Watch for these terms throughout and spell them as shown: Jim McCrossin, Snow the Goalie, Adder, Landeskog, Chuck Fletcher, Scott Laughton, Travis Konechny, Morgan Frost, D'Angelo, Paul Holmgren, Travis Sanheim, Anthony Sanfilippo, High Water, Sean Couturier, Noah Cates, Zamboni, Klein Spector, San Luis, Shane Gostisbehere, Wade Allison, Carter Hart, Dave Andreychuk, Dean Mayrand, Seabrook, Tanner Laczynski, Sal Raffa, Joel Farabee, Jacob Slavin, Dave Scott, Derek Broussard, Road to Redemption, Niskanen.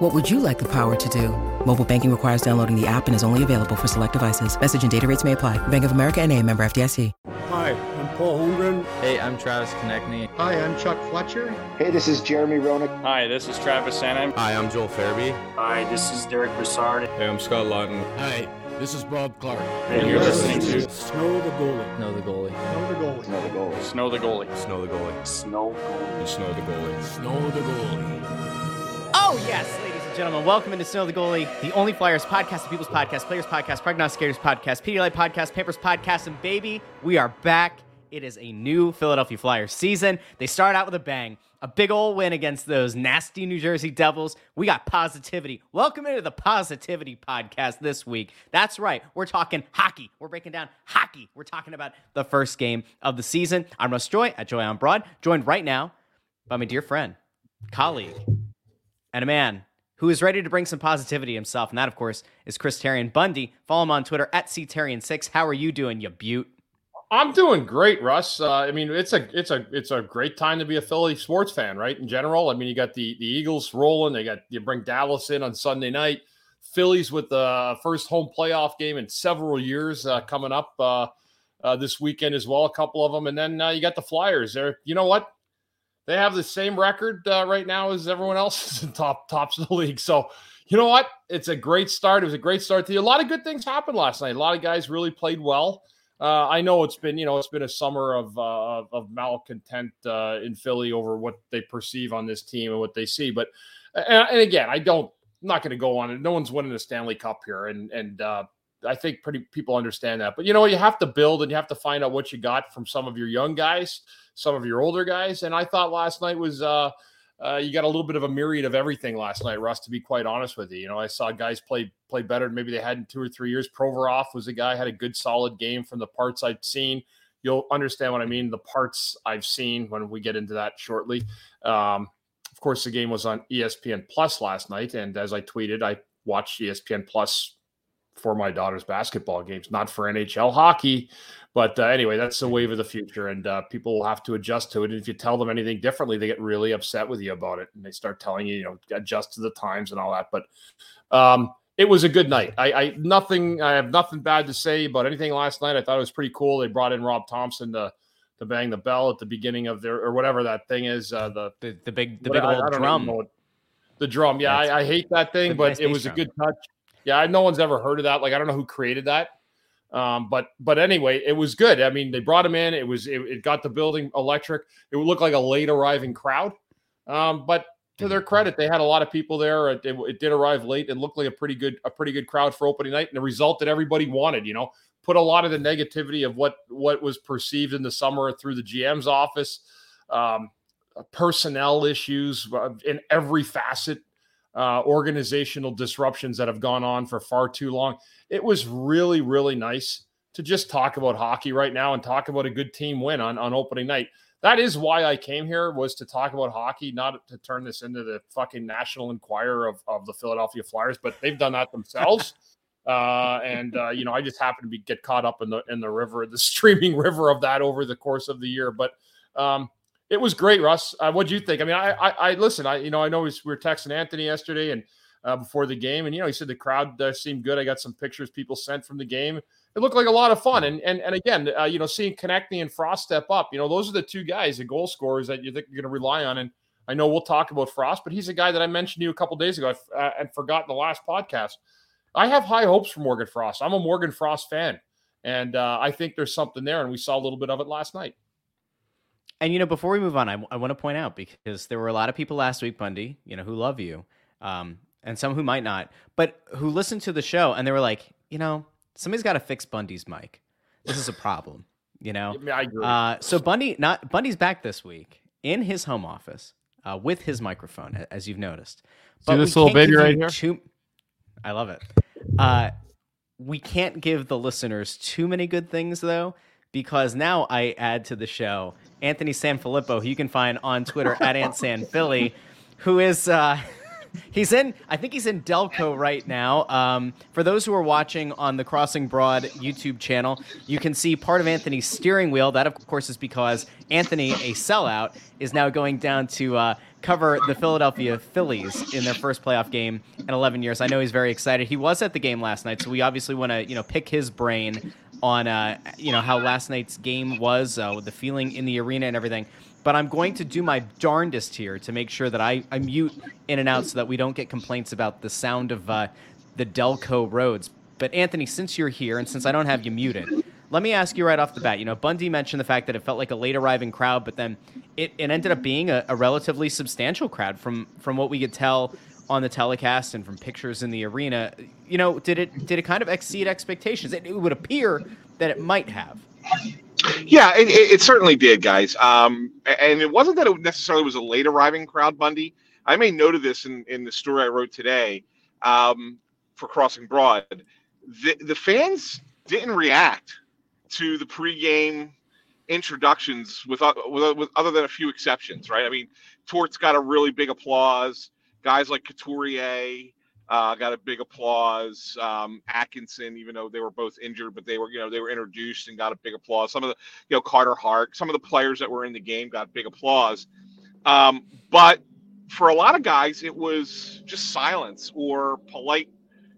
What would you like the power to do? Mobile banking requires downloading the app and is only available for select devices. Message and data rates may apply. Bank of America N.A. member FDIC. Hi, I'm Paul Holmgren. Hey, I'm Travis Konechny. Hi, I'm Chuck Fletcher. Hey, this is Jeremy Roenick. Hi, this is Travis Sanheim. Hi, I'm Joel Farabee. Hi, this is Derek Broussard. Hey, I'm Scott Laughton. Hi, this is Bob Clark. And you're listening to Snow the Goalie. Snow the Goalie. Snow the Goalie. Snow the Goalie. Snow the Goalie. Snow the Goalie. Snow the Goalie. Snow the Goalie. Snow the Goalie. Oh, yes, ladies. Gentlemen, welcome into Snow the Goalie, the only Flyers podcast, the People's Podcast, Players Podcast, Prognosticators Podcast, Pedialyte Podcast, Papers Podcast, and baby, we are back. It is a new Philadelphia Flyers season. They start out with a bang, a big old win against those nasty New Jersey Devils. We got positivity. Welcome into the Positivity Podcast this week. That's right. We're talking hockey. We're breaking down hockey. We're talking about the first game of the season. I'm Russ Joy at Joy on Broad, joined right now by my dear friend, colleague, and a man who is ready to bring some positivity himself. And that, of course, is Chris Therien Bundy. Follow him on Twitter at @CTerien6. How are you doing, you beaut? I'm doing great, Russ. I mean, it's a great time to be a Philly sports fan, right? In general, I mean, you got the Eagles rolling. You bring Dallas in on Sunday night. Phillies with the first home playoff game in several years coming up this weekend as well. A couple of them, and then you got the Flyers. There, you know what? They have the same record right now as everyone else in tops of the league. So, you know what? It's a great start. It was a great start to you. A lot of good things happened last night. A lot of guys really played well. I know it's been a summer of malcontent in Philly over what they perceive on this team and what they see. But and again, I'm not going to go on it. No one's winning a Stanley Cup here, and I think pretty people understand that. But you know, you have to build and you have to find out what you got from some of your young guys, some of your older guys. And I thought last night was you got a little bit of a myriad of everything last night, Russ, to be quite honest with you. You know, I saw guys play better than maybe they had in 2 or 3 years. Provorov was a guy, had a good solid game from the parts I've seen. You'll understand what I mean, the parts I've seen when we get into that shortly. Of course, the game was on ESPN Plus last night. And as I tweeted, I watched ESPN Plus for my daughter's basketball games, not for NHL hockey. But anyway, that's the wave of the future, and people will have to adjust to it. And if you tell them anything differently, they get really upset with you about it. And they start telling you, adjust to the times and all that. But it was a good night. I have nothing bad to say about anything last night. I thought it was pretty cool. They brought in Rob Thompson to bang the bell at the beginning of their, or whatever that thing is. The drum. Yeah. I hate that thing, but nice, it was a good touch. Yeah, no one's ever heard of that. Like, I don't know who created that. But anyway, it was good. I mean, they brought him in. It got the building electric. It would look like a late arriving crowd. But to their credit, they had a lot of people there. It did arrive late. It looked like a pretty good crowd for opening night, and the result that everybody wanted, put a lot of the negativity of what was perceived in the summer through the GM's office, personnel issues in every facet. Organizational disruptions that have gone on for far too long. It was really, really nice to just talk about hockey right now and talk about a good team win on opening night. That is why I came here, was to talk about hockey, not to turn this into the fucking National Enquirer of the Philadelphia Flyers, but they've done that themselves. And I just happened to get caught up in the river, the streaming river of that over the course of the year. But, it was great, Russ. What'd you think? I mean, listen. I know we were texting Anthony yesterday and before the game, and he said the crowd seemed good. I got some pictures people sent from the game. It looked like a lot of fun. And again, seeing Konechny and Frost step up. Those are the two guys, the goal scorers that you think you're going to rely on. And I know we'll talk about Frost, but he's a guy that I mentioned to you a couple of days ago. I'd forgotten the last podcast. I have high hopes for Morgan Frost. I'm a Morgan Frost fan, and I think there's something there. And we saw a little bit of it last night. And, before we move on, I want to point out, because there were a lot of people last week, Bundy, who love you, and some who might not, but who listened to the show, and they were like, somebody's got to fix Bundy's mic. This is a problem, I agree. So Bundy's back this week in his home office with his microphone, as you've noticed. But see this little baby right here? I love it. We can't give the listeners too many good things, though, because now I add to the show Anthony Sanfilippo, who you can find on Twitter at AntSanPhilly, who is he's in, I think he's in Delco right now. For those who are watching on the Crossing Broad YouTube channel, you can see part of Anthony's steering wheel. That, of course, is because Anthony, a sellout, is now going down to cover the Philadelphia Phillies in their first playoff game in 11 years. I know he's very excited. He was at the game last night, so we obviously want to, pick his brain on, how last night's game was, with the feeling in the arena and everything. But I'm going to do my darndest here to make sure that I mute in and out so that we don't get complaints about the sound of the Delco roads. But, Anthony, since you're here and since I don't have you muted, let me ask you right off the bat. Bundy mentioned the fact that it felt like a late-arriving crowd, but then it ended up being a relatively substantial crowd from what we could tell on the telecast and from pictures in the arena. Did it kind of exceed expectations? It would appear that it might have. Yeah, it certainly did, guys. And it wasn't that it necessarily was a late arriving crowd, Bundy. I made note of this in the story I wrote today for Crossing Broad. The fans didn't react to the pregame introductions, with other than a few exceptions, right? I mean, Torts got a really big applause. Guys like Couturier got a big applause. Atkinson, even though they were both injured, but they were introduced and got a big applause. Some of the, Carter Hart, some of the players that were in the game got big applause. But for a lot of guys, it was just silence or polite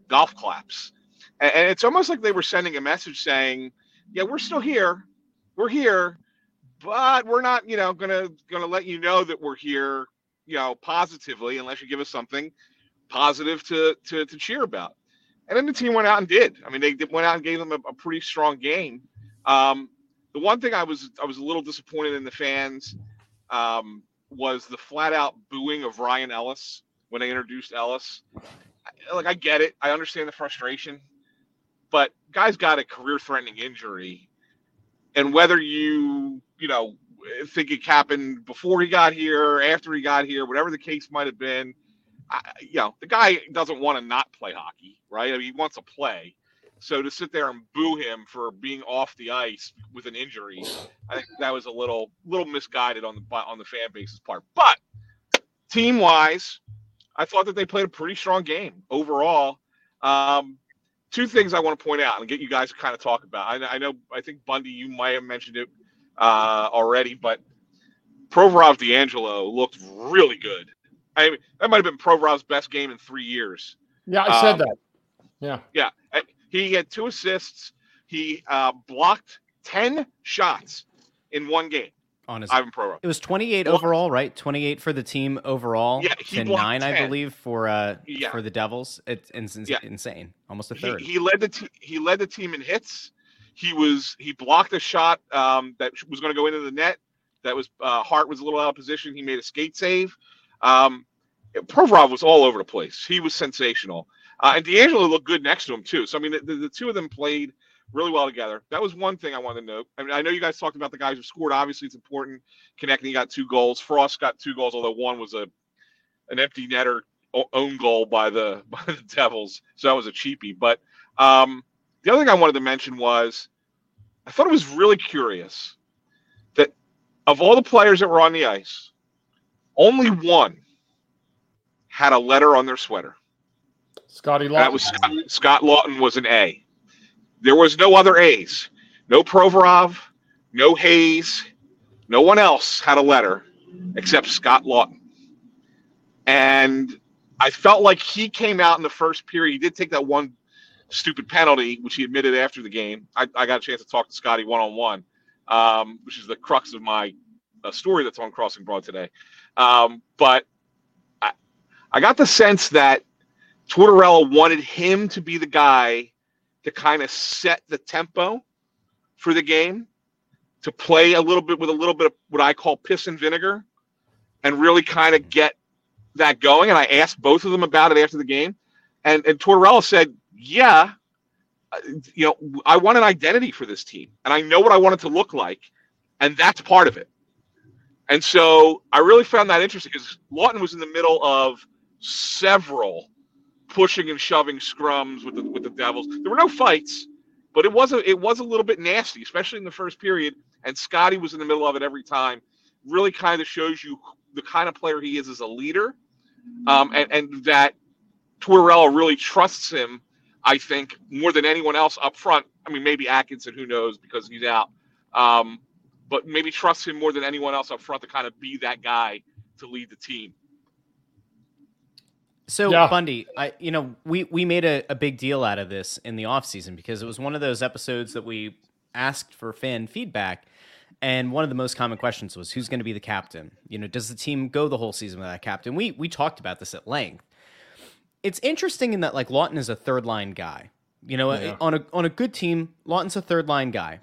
golf claps. And it's almost like they were sending a message saying, yeah, we're still here. We're here, but we're not, going to let you know that we're here, positively, unless you give us something positive to cheer about. And then the team went out and did. I mean, they went out and gave them a pretty strong game. The one thing I was a little disappointed in the fans was the flat out booing of Ryan Ellis when they introduced Ellis. I get it. I understand the frustration, but guy's got a career threatening injury. And whether you think it happened before he got here, after he got here, whatever the case might have been, the guy doesn't want to not play hockey, right? I mean, he wants to play. So to sit there and boo him for being off the ice with an injury, I think that was a little misguided on the fan base's part. But team-wise, I thought that they played a pretty strong game overall. Two things I want to point out and get you guys to kind of talk about. I think, Bundy, you might have mentioned it already, but Provorov D'Angelo looked really good. I mean, that might have been Provorov's best game in 3 years. Yeah, I said that. Yeah. He had 2 assists. He blocked 10 shots in one game. Honestly, Ivan Provorov. It was 28 overall, right? 28 for the team overall. Yeah, he blocked 9, 10. I believe, for the Devils. It's insane. Almost a third. He led the team in hits. He blocked a shot that was going to go into the net. That was Hart was a little out of position. He made a skate save. Provorov was all over the place. He was sensational. And D'Angelo looked good next to him, too. So, I mean, the two of them played really well together. That was one thing I wanted to note. I mean, I know you guys talked about the guys who scored. Obviously, it's important. Konechny got 2 goals. Frost got 2 goals, although one was an empty netter own goal by the Devils. So that was a cheapie. But the other thing I wanted to mention was I thought it was really curious that of all the players that were on the ice, only one had a letter on their sweater. Scotty Laughton. That was Scott Laughton was an A. There was no other A's. No Provorov, no Hayes, no one else had a letter except Scott Laughton. And I felt like he came out in the first period. He did take that one stupid penalty, which he admitted after the game. I got a chance to talk to Scotty one-on-one, which is the crux of my a story that's on Crossing Broad today. But I got the sense that Tortorella wanted him to be the guy to kind of set the tempo for the game, to play a little bit of what I call piss and vinegar and really kind of get that going. And I asked both of them about it after the game. And Tortorella said, yeah, I want an identity for this team. And I know what I want it to look like. And that's part of it. And so I really found that interesting because Laughton was in the middle of several pushing and shoving scrums with the Devils. There were no fights, But it was a little bit nasty, especially in the first period. And Scotty was in the middle of it every time. Really kind of shows you the kind of player he is as a leader, and that Tortorella really trusts him, I think, more than anyone else up front. I mean, maybe Atkinson, who knows, because he's out. But maybe trusts him more than anyone else up front to kind of be that guy to lead the team. So, yeah. Bundy, we made a big deal out of this in the offseason because it was one of those episodes that we asked for fan feedback. And one of the most common questions was, who's going to be the captain? You know, does the team go the whole season without a captain? We talked about this at length. It's interesting in that, like, Laughton is a third-line guy. You know, yeah. on a good team, Laughton's a third-line guy.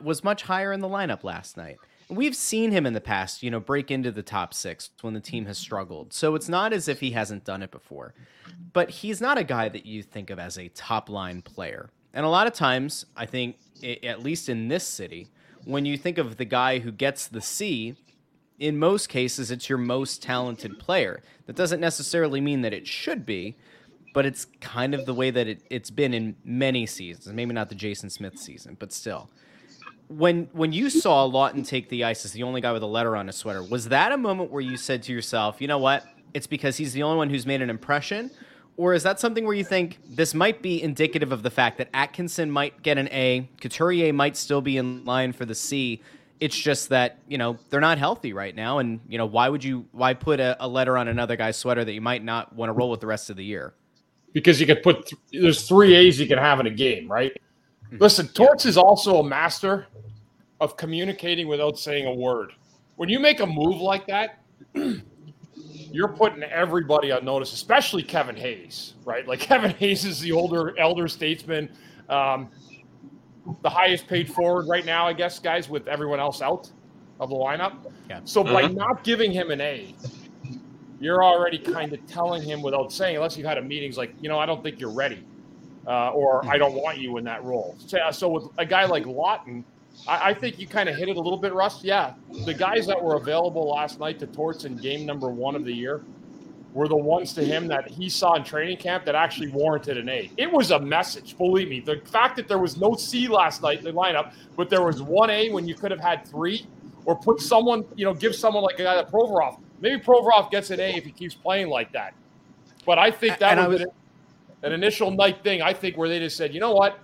Was much higher in the lineup last night. We've seen him in the past, you know, break into the top six when the team has struggled. So it's not as if he hasn't done it before. But he's not a guy that you think of as a top-line player. And a lot of times, I think, at least in this city, when you think of the guy who gets the C, in most cases, it's your most talented player. That doesn't necessarily mean that it should be, but it's kind of the way that it's been in many seasons. Maybe not the Jason Smith season, but still. When you saw Laughton take the ice as the only guy with a letter on his sweater, was that a moment where you said to yourself, you know what, it's because he's the only one who's made an impression? Or is that something where you think this might be indicative of the fact that Atkinson might get an A, Couturier might still be in line for the C? It's just that, you know, they're not healthy right now. And, you know, why put a letter on another guy's sweater that you might not want to roll with the rest of the year? Because you could put there's three A's you can have in a game, right? Listen, Torts is also a master of communicating without saying a word. When you make a move like that, you're putting everybody on notice, especially Kevin Hayes, right? Like, Kevin Hayes is the elder statesman, the highest paid forward right now, I guess, guys, with everyone else out of the lineup. Yeah. So by not giving him an A, you're already kind of telling him without saying, unless you've had a meeting, like, you know, I don't think you're ready. Or I don't want you in that role. So with a guy like Laughton, I think you kind of hit it a little bit, Russ. Yeah, the guys that were available last night to Torts in game number 1 of the year were the ones to him that he saw in training camp that actually warranted an A. It was a message, believe me. The fact that there was no C last night in the lineup, but there was one A when you could have had 3, or put someone, you know, give someone like a guy like Provorov. Maybe Provorov gets an A if he keeps playing like that. But I think that would have been an initial night thing, I think, where they just said, you know what,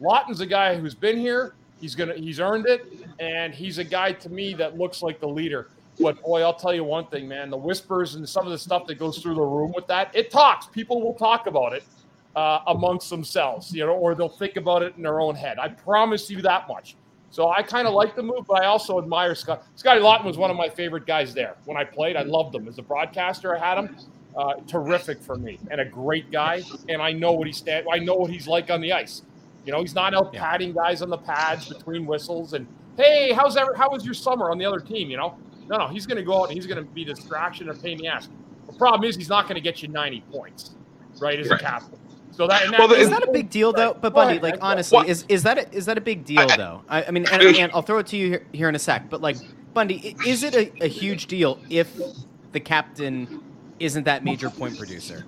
Laughton's a guy who's been here, he's earned it, and he's a guy to me that looks like the leader. But boy, I'll tell you one thing, man, the whispers and some of the stuff that goes through the room with that, it talks. People will talk about it amongst themselves, you know, or they'll think about it in their own head. I promise you that much. So I kind of like the move, but I also admire Scott. Scotty Laughton was one of my favorite guys there. When I played, I loved him. As a broadcaster, I had him. Terrific for me, and a great guy, and I know what I know what he's like on the ice. You know, he's not out patting guys on the pads between whistles and, hey, how was your summer on the other team, you know? No, he's going to go out and he's going to be distraction and a pain in the ass. The problem is he's not going to get you 90 points, right, as a captain. So is that a big deal, though? But, Bundy, like, honestly, is that a big deal, though? I mean, and I'll throw it to you here in a sec, but, like, Bundy, is it a huge deal if the captain isn't that major point producer?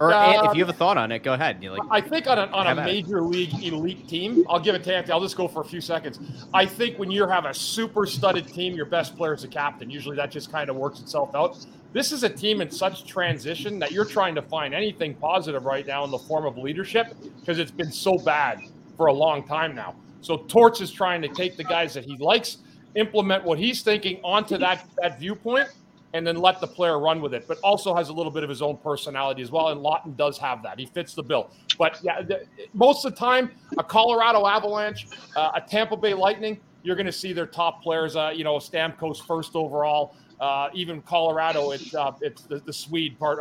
Or if you have a thought on it, go ahead. Like, I think on a major league elite team, I'll give it to Anthony. I'll just go for a few seconds. I think when you have a super studded team, your best player is the captain. Usually that just kind of works itself out. This is a team in such transition that you're trying to find anything positive right now in the form of leadership, because it's been so bad for a long time now. So Torts is trying to take the guys that he likes, implement what he's thinking onto that viewpoint, and then let the player run with it, but also has a little bit of his own personality as well, and Laughton does have that. He fits the bill. But, yeah, most of the time, a Colorado Avalanche, a Tampa Bay Lightning, you're going to see their top players, you know, Stamkos first overall, even Colorado, it's the Swede part.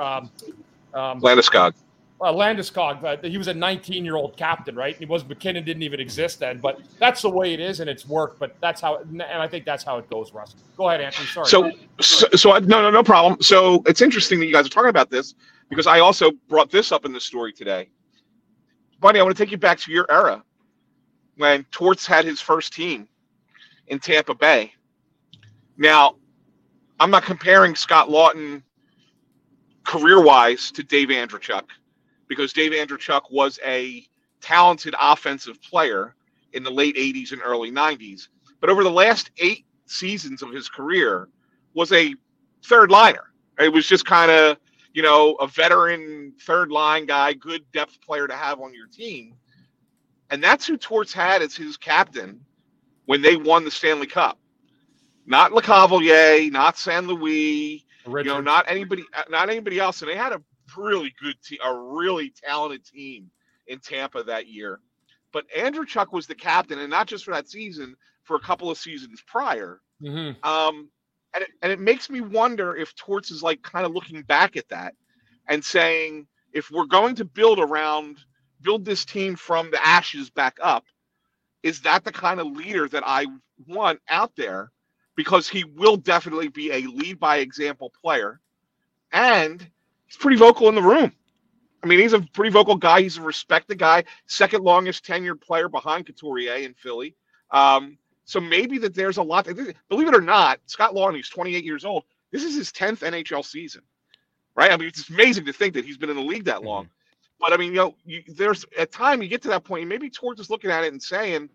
Landeskog. Landeskog, he was a 19-year-old captain, right? McKinnon didn't even exist then, but that's the way it is, and it's worked. But that's how, and I think that's how it goes, Russ. Go ahead, Anthony. Sorry. No problem. So it's interesting that you guys are talking about this, because I also brought this up in the story today. Bunny, I want to take you back to your era when Torts had his first team in Tampa Bay. Now, I'm not comparing Scott Laughton career-wise to Dave Andreychuk, because Dave Andreychuk was a talented offensive player in the late 80s and early 90s, but over the last 8 seasons of his career was a third liner. It was just kind of, you know, a veteran third line guy, good depth player to have on your team. And that's who Torts had as his captain when they won the Stanley Cup. Not Le Cavalier, not San Luis, Richard. You know, not anybody else. And they had a really good team, a really talented team in Tampa that year. But Andreychuk was the captain, and not just for that season, for a couple of seasons prior. Mm-hmm. And it makes me wonder if Torts is like kind of looking back at that and saying, if we're going to build this team from the ashes back up, is that the kind of leader that I want out there? Because he will definitely be a lead by example player. And he's pretty vocal in the room. I mean, he's a pretty vocal guy. He's a respected guy, second longest tenured player behind Couturier in Philly. So maybe that there's a lot. Believe it or not, Scott Laughton, he's 28 years old. This is his 10th NHL season, right? I mean, it's amazing to think that he's been in the league that long. Mm-hmm. But, I mean, you know, there's a time you get to that point, and maybe Torts is looking at it and saying,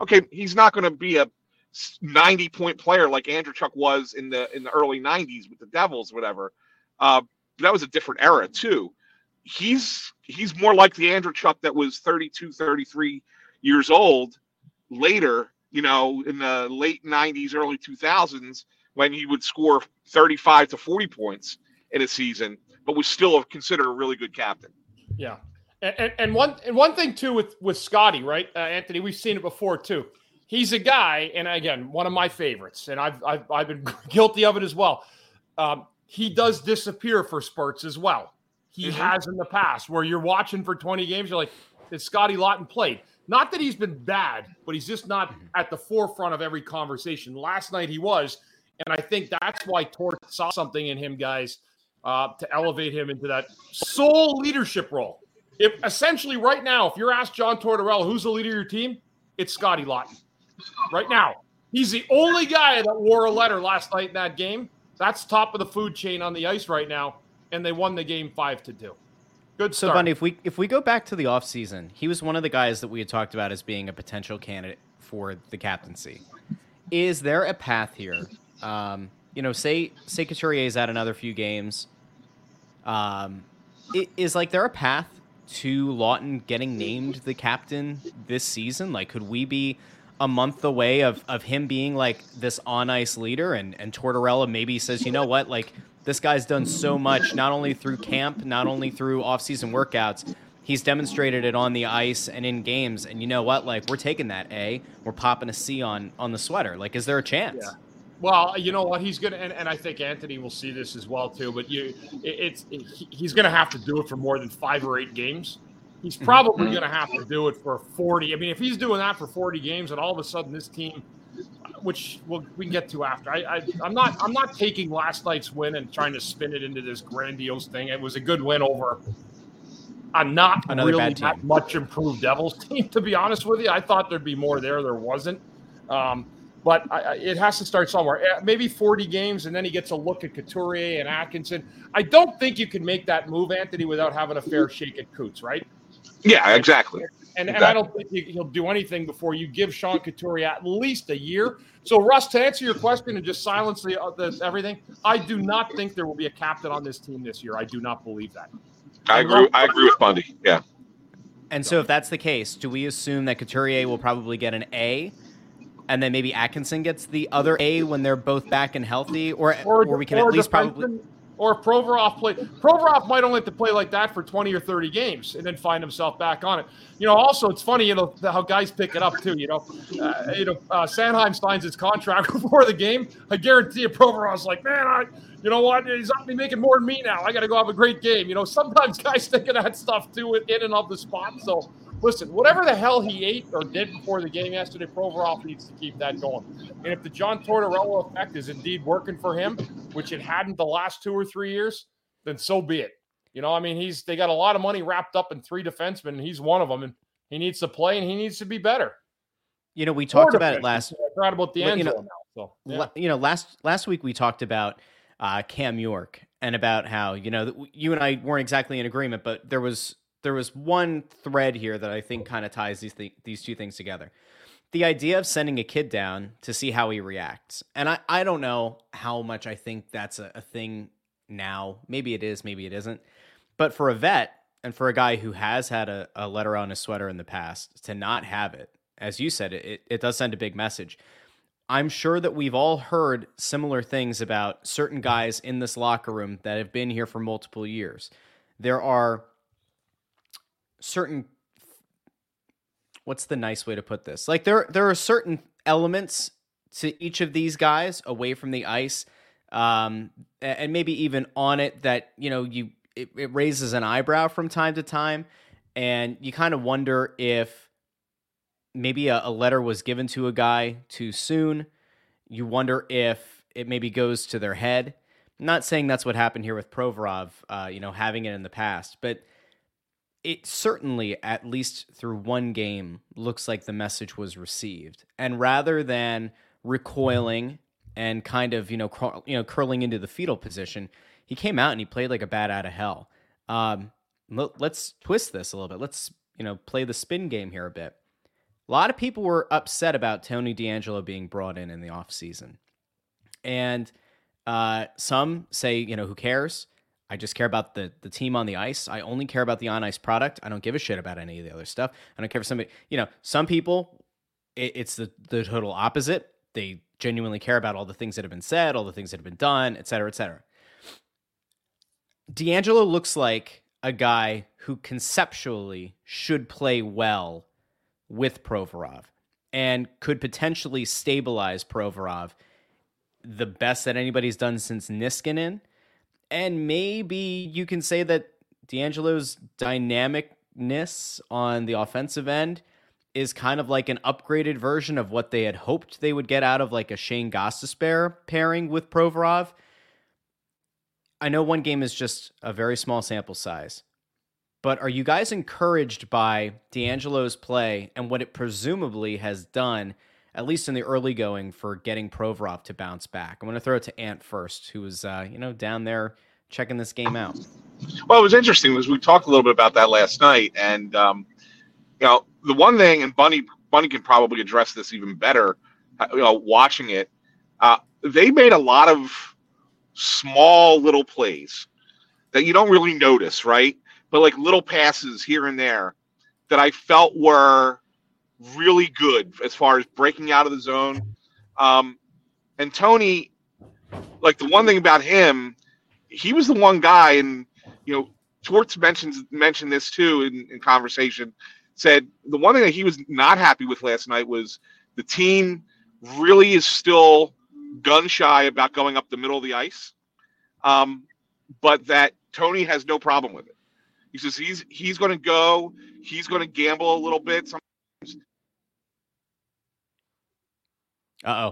okay, he's not going to be a 90-point player like Andreychuk was in the early 90s with the Devils, whatever. That was a different era, too. He's more like the Andreychuk that was 32, 33 years old later, you know, in the late 90s, early 2000s, when he would score 35 to 40 points in a season, but was still considered a really good captain. Yeah. And one thing, too, with Scotty, right, Anthony, we've seen it before, too. He's a guy, and again, one of my favorites, and I've been guilty of it as well. He does disappear for spurts as well. He mm-hmm. has in the past, where you're watching for 20 games, you're like, did Scotty Laughton play? Not that he's been bad, but he's just not at the forefront of every conversation. Last night he was, and I think that's why Torts saw something in him, guys, to elevate him into that sole leadership role. If essentially right now, if you're asked John Tortorella, who's the leader of your team, it's Scotty Laughton. Right now, he's the only guy that wore a letter last night in that game. That's top of the food chain on the ice right now, and they won the game 5-2. Good start. So, Bundy, if we go back to the offseason, he was one of the guys that we had talked about as being a potential candidate for the captaincy. Is there a path here? You know, say Couturier's at another few games. Is like there a path to Laughton getting named the captain this season? Like, could we be a month away of him being like this on ice leader, and Tortorella maybe says, you know what, like this guy's done so much, not only through camp, not only through off season workouts, he's demonstrated it on the ice and in games. And you know what, like we're taking that A, we're popping a C on the sweater. Like, is there a chance? Yeah. Well, you know what, he's going to, and I think Anthony will see this as well too, but he's going to have to do it for more than 5 or 8 games. He's probably going to have to do it for 40. I mean, if he's doing that for 40 games and all of a sudden this team, which we can get to after, I'm not taking last night's win and trying to spin it into this grandiose thing. It was a good win over not much improved Devils team, to be honest with you. I thought there'd be more there. There wasn't. But it has to start somewhere. Maybe 40 games, and then he gets a look at Couturier and Atkinson. I don't think you can make that move, Anthony, without having a fair shake at Coots, right? Yeah, exactly. And I don't think he'll do anything before you give Sean Couturier at least a year. So, Russ, to answer your question and just silence the everything, I do not think there will be a captain on this team this year. I do not believe that. I agree with Bundy, yeah. And so if that's the case, do we assume that Couturier will probably get an A? And then maybe Atkinson gets the other A when they're both back and healthy, or we can at least probably. Or if Provorov might only have to play like that for 20 or 30 games and then find himself back on it. You know, also it's funny, you know, how guys pick it up too. Sanheim signs his contract before the game. I guarantee you, Provorov's like, man, you know what? He's not making more than me now. I got to go have a great game. You know, sometimes guys think of that stuff too in and of the spot. So. Listen, whatever the hell he ate or did before the game yesterday, Provorov needs to keep that going. And if the John Tortorella effect is indeed working for him, which it hadn't the last 2 or 3 years, then so be it. You know, I mean, they got a lot of money wrapped up in 3 defensemen, and he's one of them, and he needs to play, and he needs to be better. You know, we talked about it last week. I forgot about D'Angelo now. So, yeah. You know, last week we talked about Cam York and about how, you know, you and I weren't exactly in agreement, but there was – there was one thread here that I think kind of ties these two things together. The idea of sending a kid down to see how he reacts. And I don't know how much I think that's a thing now. Maybe it is, maybe it isn't. But for a vet and for a guy who has had a letter on his sweater in the past to not have it, as you said, it does send a big message. I'm sure that we've all heard similar things about certain guys in this locker room that have been here for multiple years. There are certain, what's the nice way to put this? Like there are certain elements to each of these guys away from the ice, and maybe even on it that, you know, it raises an eyebrow from time to time, and you kind of wonder if maybe a letter was given to a guy too soon. You wonder if it maybe goes to their head. I'm not saying that's what happened here with Provorov, having it in the past, but it certainly, at least through one game, looks like the message was received. And rather than recoiling and kind of, curling into the fetal position, he came out and he played like a bat out of hell. Let's twist this a little bit. Let's, play the spin game here a bit. A lot of people were upset about Tony D'Angelo being brought in the offseason. And some say, who cares? I just care about the team on the ice. I only care about the on-ice product. I don't give a shit about any of the other stuff. I don't care if somebody... some people, it's the total opposite. They genuinely care about all the things that have been said, all the things that have been done, et cetera, et cetera. D'Angelo looks like a guy who conceptually should play well with Provorov and could potentially stabilize Provorov, the best that anybody's done since Niskanen. And maybe you can say that D'Angelo's dynamicness on the offensive end is kind of like an upgraded version of what they had hoped they would get out of like a Shane Gostisbehere pairing with Provorov. I know one game is just a very small sample size, but are you guys encouraged by D'Angelo's play and what it presumably has done, at least in the early going, for getting Provorov to bounce back? I'm going to throw it to Ant first, who was, down there checking this game out. Well, it was interesting was we talked a little bit about that last night, and the one thing, and Bunny can probably address this even better. Watching it, they made a lot of small little plays that you don't really notice, right? But like little passes here and there that I felt were really good as far as breaking out of the zone. And Tony, like the one thing about him, he was the one guy, and, Torts mentioned this too in conversation, said the one thing that he was not happy with last night was the team really is still gun shy about going up the middle of the ice. But that Tony has no problem with it. He says he's going to go, he's going to gamble a little bit. Sometimes. Uh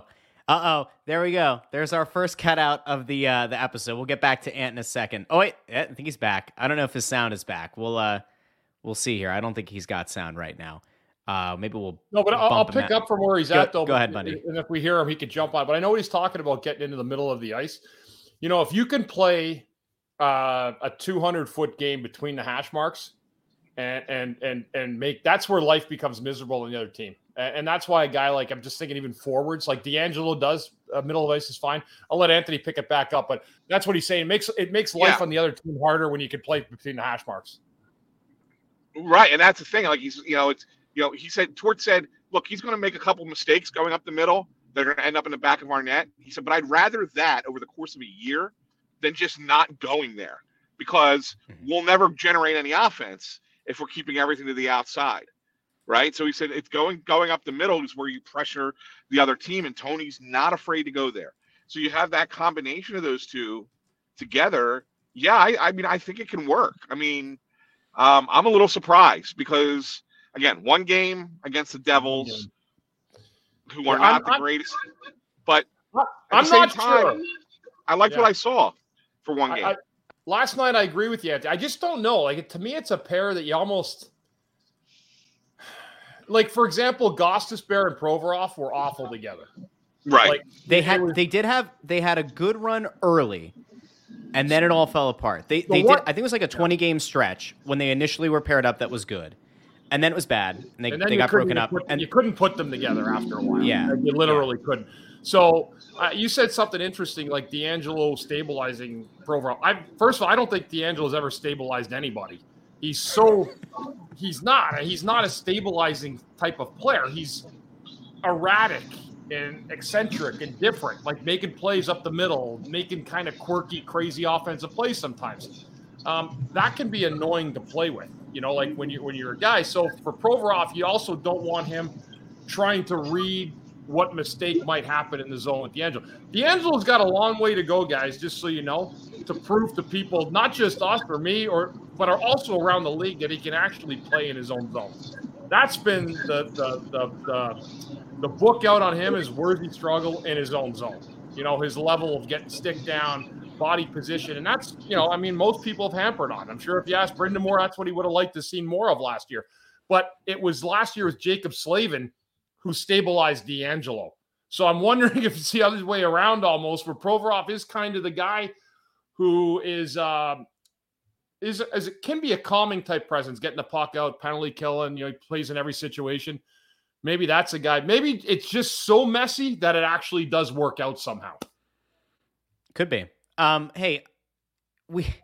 oh! There we go. There's our first cutout of the episode. We'll get back to Ant in a second. Oh wait, I think he's back. I don't know if his sound is back. We'll see here. I don't think he's got sound right now. Maybe we'll. No, but I'll pick up from where he's at though. Go ahead, buddy. And if we hear him, he could jump on. But I know what he's talking about, getting into the middle of the ice. If you can play a 200-foot game between the hash marks and make, that's where life becomes miserable on the other team. And that's why a guy like, I'm just thinking even forwards, like D'Angelo does, middle of ice is fine. I'll let Anthony pick it back up, but that's what he's saying. It makes life on the other team harder when you can play between the hash marks. Right. And that's the thing. Like he's, he said, Tort said, look, he's going to make a couple mistakes going up the middle. They're going to end up in the back of our net. He said, but I'd rather that over the course of a year than just not going there, because we'll never generate any offense if we're keeping everything to the outside, right? So he said it's going up the middle is where you pressure the other team, and Tony's not afraid to go there. So you have that combination of those two together. Yeah, I mean, I think it can work. I mean, I'm a little surprised because, again, one game against the Devils, who are not the greatest, but at the same time, I liked what I saw for one game. Last night, I agree with you, Anthony. I just don't know. Like, to me, it's a pair that you almost – like, for example, Gostisbehere and Provorov were awful together. Right. Like, they had a good run early, And then it all fell apart. They did. I think it was like a 20-game stretch when they initially were paired up that was good. And then it was bad. And they got broken up. And you couldn't put them together after a while. Yeah. You literally couldn't. So you said something interesting, like D'Angelo stabilizing Provorov. First of all, I don't think D'Angelo's ever stabilized anybody. He's not a stabilizing type of player. He's erratic and eccentric and different, like making plays up the middle, making kind of quirky, crazy offensive plays sometimes. That can be annoying to play with, you know, like when you're a guy. So for Provorov, you also don't want him trying to read what mistake might happen in the zone with D'Angelo. D'Angelo's got a long way to go, guys, just so you know, to prove to people, not just us or me, but are also around the league, that he can actually play in his own zone. That's been the book out on him, is Worthy's struggle in his own zone. You know, his level of getting stick down, body position. And that's, you know, I mean, most people have hampered on. I'm sure if you ask Brendan Moore, that's what he would have liked to see more of last year. But it was last year with Jacob Slavin who stabilized D'Angelo. So I'm wondering if it's the other way around almost, where Provorov is kind of the guy who is it can be a calming type presence, getting the puck out, penalty killing, you know, he plays in every situation. Maybe that's a guy. Maybe it's just so messy that it actually does work out somehow. Could be. Hey, we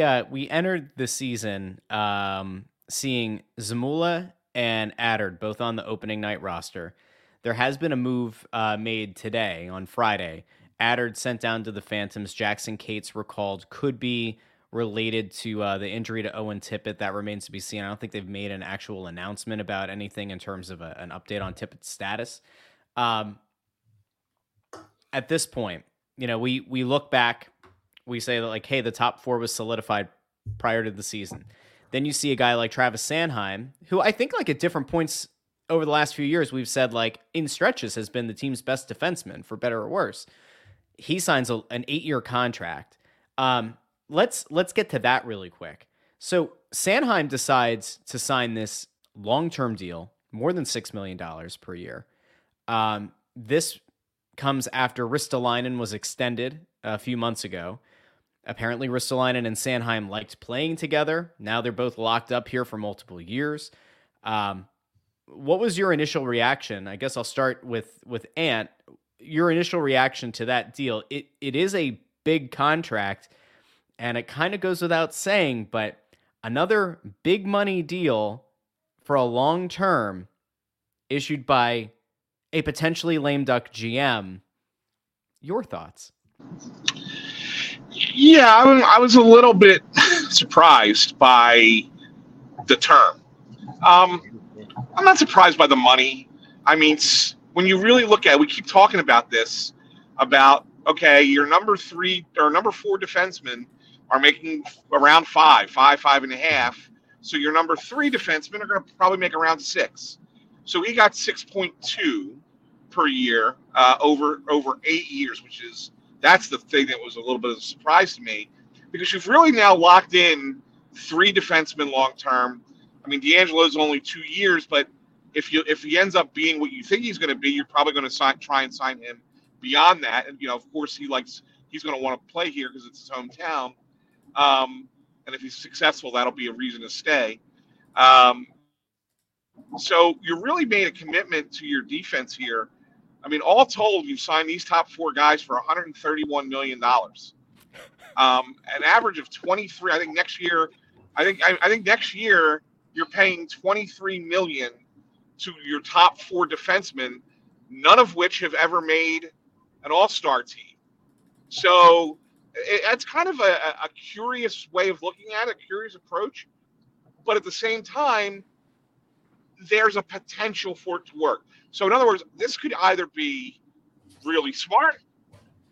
entered the season seeing Zamula and Adder both on the opening night roster. There has been a move made today on Friday. Adder sent down to the Phantoms. Jackson Cates recalled, could be related to the injury to Owen Tippett. That remains to be seen. I don't think they've made an actual announcement about anything in terms of an update on Tippett's status. At this point, you know, we look back, we say that, like, hey, the top four was solidified prior to the season. Then you see a guy like Travis Sanheim, who I think, like, at different points over the last few years, we've said, like, in stretches has been the team's best defenseman, for better or worse. He signs an 8-year contract. Let's get to that really quick. So Sanheim decides to sign this long-term deal, more than $6 million per year. This comes after Ristolainen was extended a few months ago. Apparently, Ristolainen and Sanheim liked playing together. Now they're both locked up here for multiple years. What was your initial reaction? I guess I'll start with Ant. Your initial reaction to that deal. It is a big contract, and it kind of goes without saying, but another big money deal for a long term issued by a potentially lame duck GM. Your thoughts? Yeah, I was a little bit surprised by the term. I'm not surprised by the money. I mean, when you really look at it, we keep talking about this, about, okay, your number three or number four defensemen are making around five and a half. So your number three defensemen are going to probably make around six. So he got 6.2 per year over 8 years, which is, that's the thing that was a little bit of a surprise to me, because you've really now locked in three defensemen long-term. I mean, D'Angelo's only 2 years, but if he ends up being what you think he's going to be, you're probably going to try and sign him beyond that. And, you know, of course, he's going to want to play here because it's his hometown. And if he's successful, that'll be a reason to stay. So you really made a commitment to your defense here. I mean, all told, you've signed these top four guys for $131 million, an average of 23. I think next year you're paying $23 million to your top four defensemen, none of which have ever made an all-star team. So it's kind of a curious way of looking at it, a curious approach. But at the same time, there's a potential for it to work. So in other words, this could either be really smart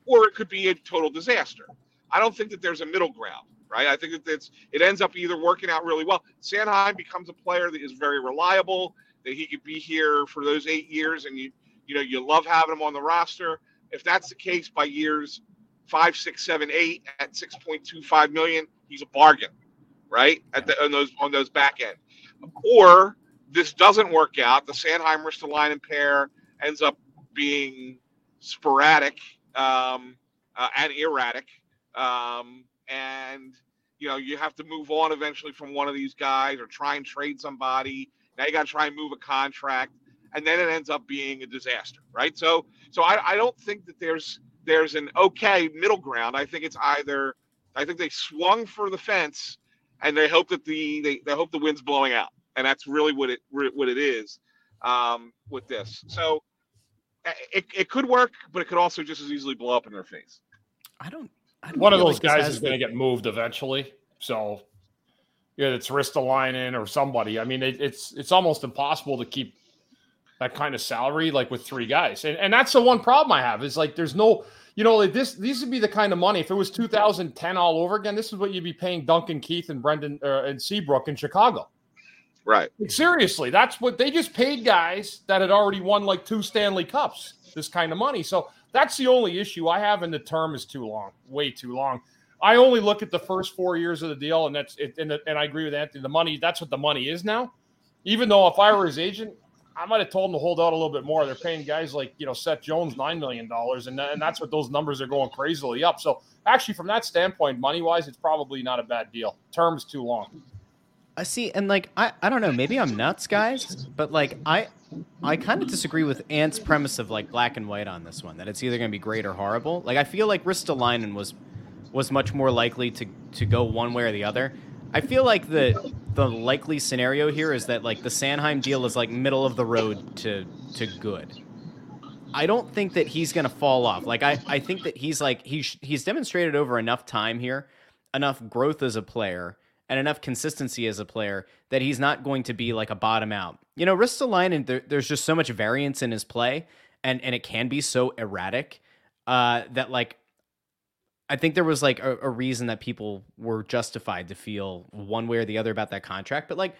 or it could be a total disaster. I don't think that there's a middle ground, right? I think that it ends up either working out really well. Sanheim becomes a player that is very reliable, that he could be here for those 8 years, and you know, you love having him on the roster. If that's the case, by years 5, 6, 7, 8 at $6.25 million, he's a bargain, right? On those back end. Or this doesn't work out. The Sanheim-Ristolainen pair ends up being sporadic and erratic And, you know, you have to move on eventually from one of these guys or try and trade somebody. Now you got to try and move a contract, and then it ends up being a disaster, right? So I don't think that there's an okay middle ground. I think it's either, I think they swung for the fence and they hope that they hope the wind's blowing out. And that's really what it is with this. So it could work, but it could also just as easily blow up in their face. I don't one of those guys is going to get moved eventually. So yeah, it's Ristolainen or somebody. I mean, it's almost impossible to keep that kind of salary, like with three guys. And that's the one problem I have is like, there's no, you know, like these would be the kind of money if it was 2010 all over again, this is what you'd be paying Duncan Keith and Brendan and Seabrook in Chicago. Right. Like, seriously. That's what they just paid guys that had already won like two Stanley Cups, this kind of money. So that's the only issue I have, and the term is too long, way too long. I only look at the first 4 years of the deal, and that's it. And I agree with Anthony. The money, that's what the money is now. Even though if I were his agent, I might have told him to hold out a little bit more. They're paying guys like, you know, Seth Jones $9 million, and that's what those numbers are going crazily up. So actually, from that standpoint, money-wise, it's probably not a bad deal. Term's too long. I see, and like I don't know, maybe I'm nuts, guys, but like I kind of disagree with Ant's premise of like black and white on this one, that it's either going to be great or horrible. Like I feel like Ristolainen was much more likely to go one way or the other. I feel like the likely scenario here is that like the Sanheim deal is like middle of the road to good. I don't think that he's going to fall off. Like I think that he's like he's demonstrated over enough time here, enough growth as a player, and enough consistency as a player that he's not going to be like a bottom out. You know, Ristolainen, there's just so much variance in his play, and it can be so erratic that like I think there was like a reason that people were justified to feel one way or the other about that contract. But like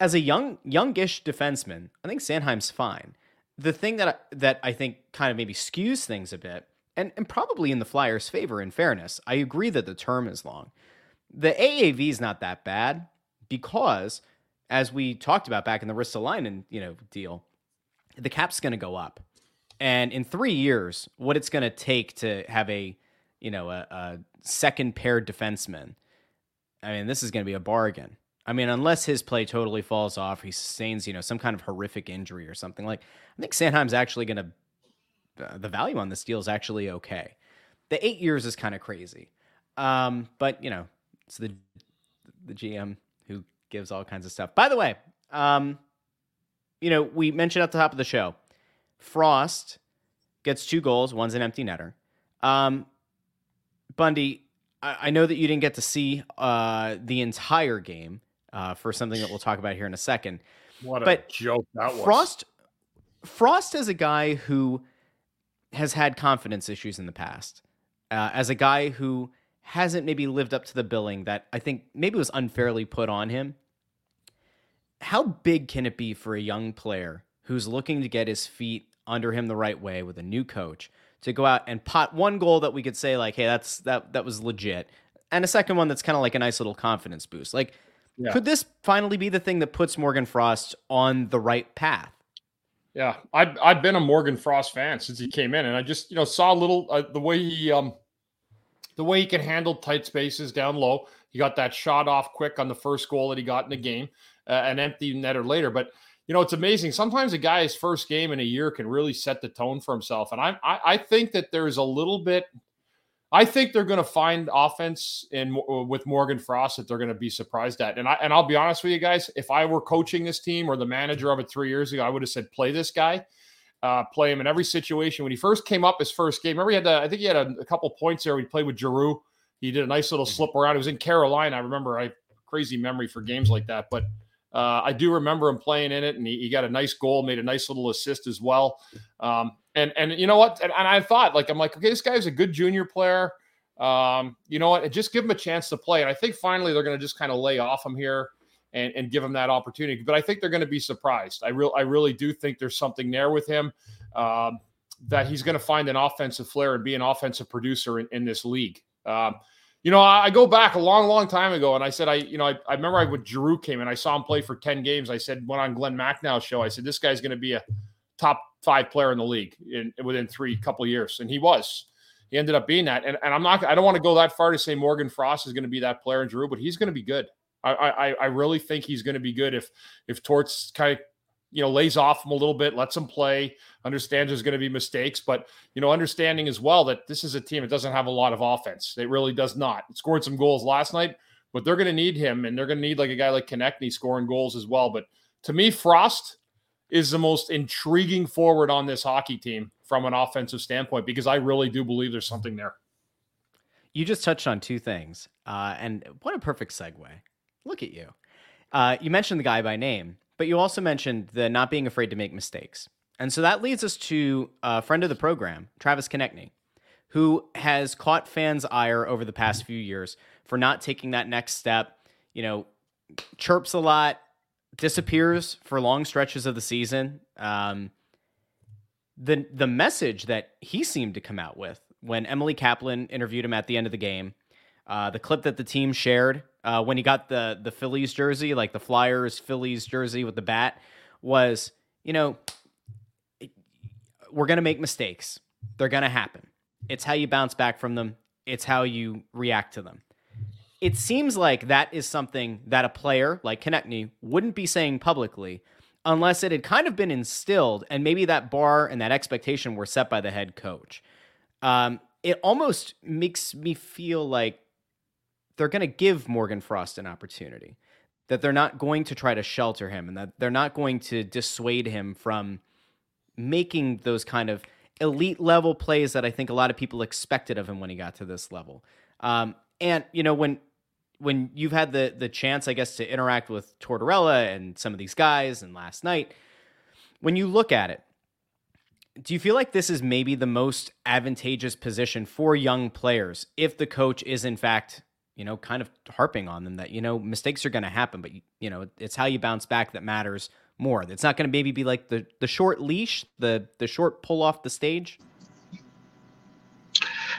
as a youngish defenseman, I think Sanheim's fine. The thing that I think kind of maybe skews things a bit, and probably in the Flyers' favor, in fairness, I agree that the term is long. The AAV is not that bad because, as we talked about back in the Ristolainen, you know, deal, the cap's going to go up, and in 3 years, what it's going to take to have a, you know, a second pair defenseman, I mean, this is going to be a bargain. I mean, unless his play totally falls off, he sustains, you know, some kind of horrific injury or something. Like, I think Sanheim's actually going to, the value on this deal is actually okay. The 8 years is kind of crazy, but you know. It's the GM who gives all kinds of stuff. By the way, you know, we mentioned at the top of the show, Frost gets 2 goals. One's an empty netter. Bundy, I know that you didn't get to see the entire game for something that we'll talk about here in a second. But a joke that was. Frost is a guy who has had confidence issues in the past, as a guy who hasn't maybe lived up to the billing that I think maybe was unfairly put on him. How big can it be for a young player who's looking to get his feet under him the right way with a new coach to go out and pot one goal that we could say like, hey, that was legit, and a second one that's kind of like a nice little confidence boost? Like, yeah. Could this finally be the thing that puts Morgan Frost on the right path? Yeah, I've been a Morgan Frost fan since he came in, and I just, you know, saw a little the way he the way he can handle tight spaces down low. He got that shot off quick on the first goal that he got in the game, an empty netter later. But, you know, it's amazing. Sometimes a guy's first game in a year can really set the tone for himself. And I think that there's a little bit – I think they're going to find offense with Morgan Frost that they're going to be surprised at. And I'll be honest with you guys, if I were coaching this team or the manager of it 3 years ago, I would have said, play this guy. Play him in every situation. When he first came up, his first game, remember I think he had a couple points there. We played with Giroux. He did a nice little slip around. It was in Carolina. I remember, I have crazy memory for games like that, but I do remember him playing in it, and he got a nice goal, made a nice little assist as well. And you know what? And I thought, like, I'm like, okay, this guy's a good junior player. You know what? And just give him a chance to play. And I think finally they're going to just kind of lay off him here and give him that opportunity. But I think they're going to be surprised. I really do think there's something there with him, that he's going to find an offensive flair and be an offensive producer in this league. You know, I go back a long time ago, and I said, I remember when Giroux came in, I saw him play for 10 games. I said, went on Glenn Macnow's show, I said, this guy's going to be a top 5 player in the league within couple of years. And he was. he ended up being that. And I don't want to go that far to say Morgan Frost is going to be that player in Giroux, but he's going to be good. I really think he's going to be good if Torts kind of, lays off him a little bit, lets him play, understands there's going to be mistakes, but, understanding as well that this is a team that doesn't have a lot of offense. It really does not. It scored some goals last night, but they're going to need him, and they're going to need like a guy like Konechny scoring goals as well. But to me, Frost is the most intriguing forward on this hockey team from an offensive standpoint, because I really do believe there's something there. You just touched on two things, and what a perfect segue. Look at you. You mentioned the guy by name, but you also mentioned the not being afraid to make mistakes. And so that leads us to a friend of the program, Travis Konechny, who has caught fans' ire over the past few years for not taking that next step, chirps a lot, disappears for long stretches of the season. The message that he seemed to come out with when Emily Kaplan interviewed him at the end of the game, the clip that the team shared when he got the Phillies jersey, like the Flyers Phillies jersey with the bat, was, we're going to make mistakes. They're going to happen. It's how you bounce back from them. It's how you react to them. It seems like that is something that a player like Konechny wouldn't be saying publicly unless it had kind of been instilled, and maybe that bar and that expectation were set by the head coach. It almost makes me feel like they're going to give Morgan Frost an opportunity, that they're not going to try to shelter him, and that they're not going to dissuade him from making those kind of elite level plays that I think a lot of people expected of him when he got to this level. And, when you've had the chance, I guess, to interact with Tortorella and some of these guys and last night, when you look at it, do you feel like this is maybe the most advantageous position for young players if the coach is, in fact, kind of harping on them that, mistakes are going to happen, but, it's how you bounce back that matters more? It's not going to maybe be like the short leash, the short pull off the stage?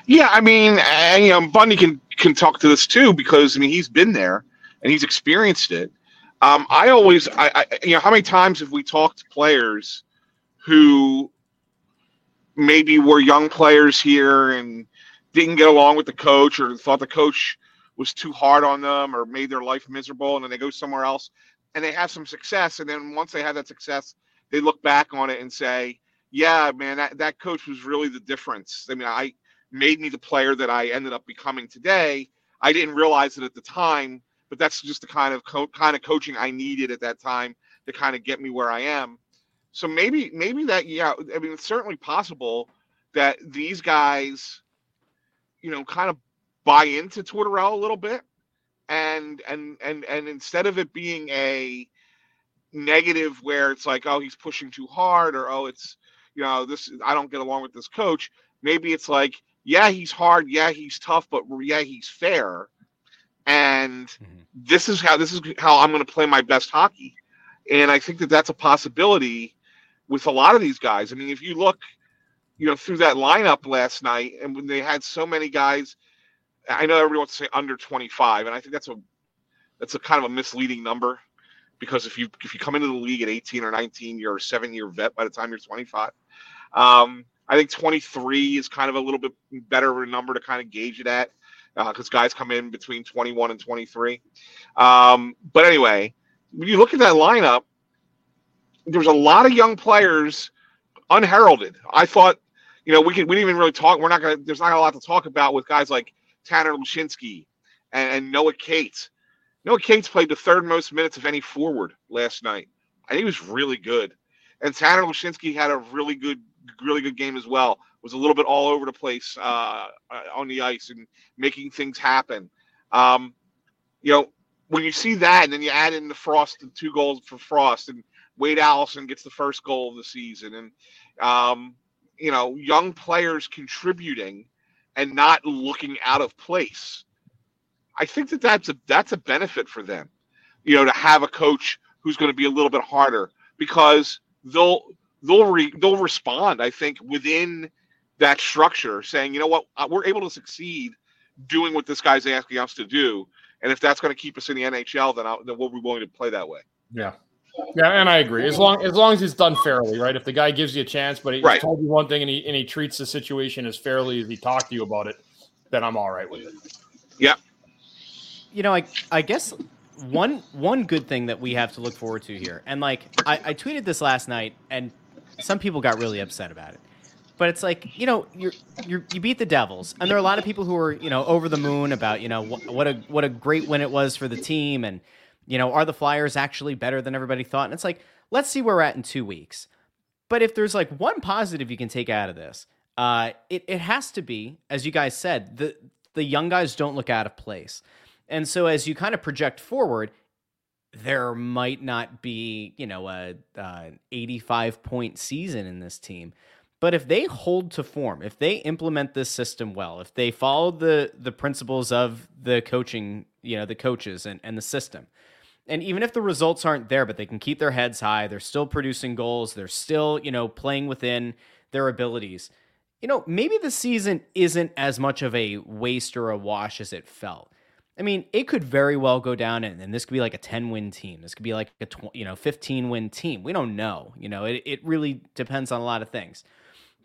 Yeah, Bundy can talk to this too, because he's been there and he's experienced it. How many times have we talked to players who maybe were young players here and didn't get along with the coach, or thought the coach was too hard on them, or made their life miserable, and then they go somewhere else and they have some success, and then once they have that success, they look back on it and say, "Yeah, man, that coach was really the difference. I made me the player that I ended up becoming today. I didn't realize it at the time, but that's just the kind of coaching I needed at that time to kind of get me where I am." So maybe that, yeah, it's certainly possible that these guys, kind of buy into Tortorella a little bit. And instead of it being a negative where it's like, oh, he's pushing too hard, or, oh, it's, this, I don't get along with this coach. Maybe it's like, yeah, he's hard, yeah, he's tough, but yeah, he's fair. And this is how I'm going to play my best hockey. And I think that that's a possibility with a lot of these guys. If you look, through that lineup last night, and when they had so many guys, I know everyone wants to say under 25, and I think that's a kind of a misleading number, because if you come into the league at 18 or 19, you're a 7-year vet by the time you're 25. I think 23 is kind of a little bit better of a number to kind of gauge it at, because guys come in between 21 and 23. But anyway, when you look at that lineup, there's a lot of young players unheralded. I thought, we didn't even really talk. There's not a lot to talk about with guys like Tanner Laczynski and Noah Cates. Noah Cates played the third most minutes of any forward last night. I think he was really good. And Tanner Laczynski had a really good game as well. Was a little bit all over the place on the ice and making things happen. When you see that, and then you add in the Frost, and 2 goals for Frost, and Wade Allison gets the first goal of the season, and young players contributing and not looking out of place. I think that that's a benefit for them, to have a coach who's going to be a little bit harder, because they'll respond, I think, within that structure, saying, you know what, we're able to succeed doing what this guy's asking us to do, and if that's going to keep us in the NHL, then we'll be willing to play that way. Yeah, Yeah, and I agree. As long as it's done fairly, right? If the guy gives you a chance, but he told you one thing and he treats the situation as fairly as he talked to you about it, then I'm all right with it. Yeah. You know, I guess one good thing that we have to look forward to here, and like I tweeted this last night, and some people got really upset about it. But it's like, you know, you beat the Devils, and there are a lot of people who are, you know, over the moon about, you know, what a great win it was for the team, and you know, are the Flyers actually better than everybody thought? And it's like, let's see where we're at in 2 weeks. But if there's like one positive you can take out of this, it has to be, as you guys said, the young guys don't look out of place. And so as you kind of project forward, there might not be, you know, an 85-point season in this team. But if they hold to form, if they implement this system well, if they follow the principles of the coaching, you know, the coaches and the system, and even if the results aren't there, but they can keep their heads high, they're still producing goals, they're still, you know, playing within their abilities, you know, maybe the season isn't as much of a waste or a wash as it felt. I mean, it could very well go down, and this could be like a 10-win team. This could be like a 15-win team. We don't know. You know, it really depends on a lot of things.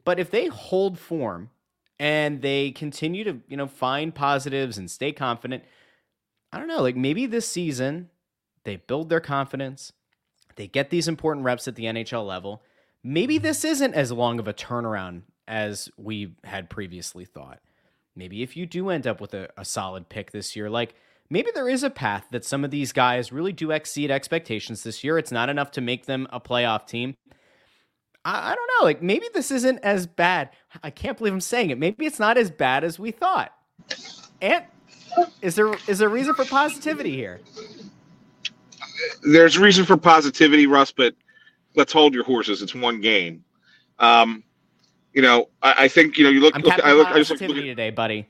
But if they hold form and they continue to, you know, find positives and stay confident, I don't know, like maybe this season they build their confidence, they get these important reps at the NHL level. Maybe this isn't as long of a turnaround as we had previously thought. Maybe if you do end up with a solid pick this year, like maybe there is a path that some of these guys really do exceed expectations this year. It's not enough to make them a playoff team. I don't know. Like maybe this isn't as bad. I can't believe I'm saying it. Maybe it's not as bad as we thought. And is there a reason for positivity here? There's reason for positivity, Russ, but let's hold your horses. It's one game. You know, I think, you know, you look. I just look at, today, buddy.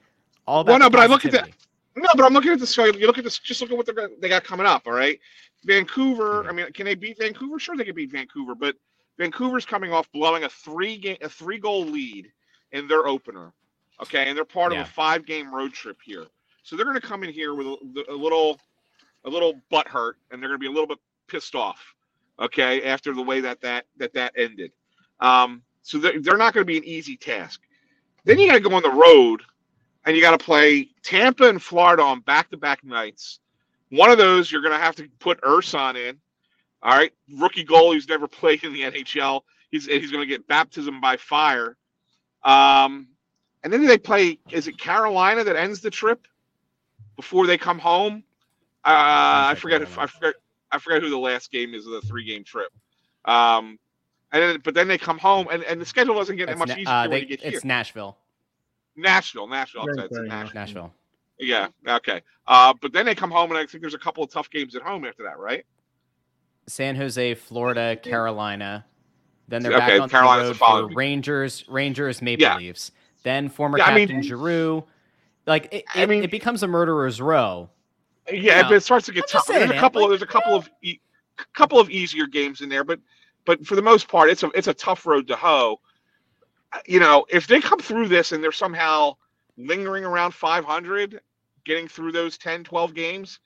All about. Well, no, but positivity. I look at that. No, but I'm looking at this. So you look at this. Just look at what they got coming up. All right, Vancouver. Mm-hmm. I mean, can they beat Vancouver? Sure, they can beat Vancouver, but Vancouver's coming off blowing a 3-goal lead in their opener, okay, and they're part of a 5-game road trip here. So they're going to come in here with a little butt hurt, and they're going to be a little bit pissed off, okay, after the way that ended. So they're not going to be an easy task. Then you got to go on the road, and you got to play Tampa and Florida on back-to-back nights. One of those you're going to have to put Ersan in. All right, rookie goalie who's never played in the NHL. He's going to get baptism by fire. And then they play, is it Carolina that ends the trip before they come home? I forget who the last game is of the 3-game trip. But then they come home, and the schedule doesn't get much easier when you get here. It's Nashville. Nashville. Nashville. Yeah. Okay. But then they come home, and I think there's a couple of tough games at home after that, right? San Jose, Florida, Carolina. Then they're back on Carolina's the road for Rangers, Maple Leafs. Then former captain Giroux. Like it becomes a murderer's row. Yeah, but it starts to get tough. There's a couple of easier games in there, but for the most part, it's a tough road to hoe. You know, if they come through this and they're somehow lingering around 500, getting through those 10, 12 games.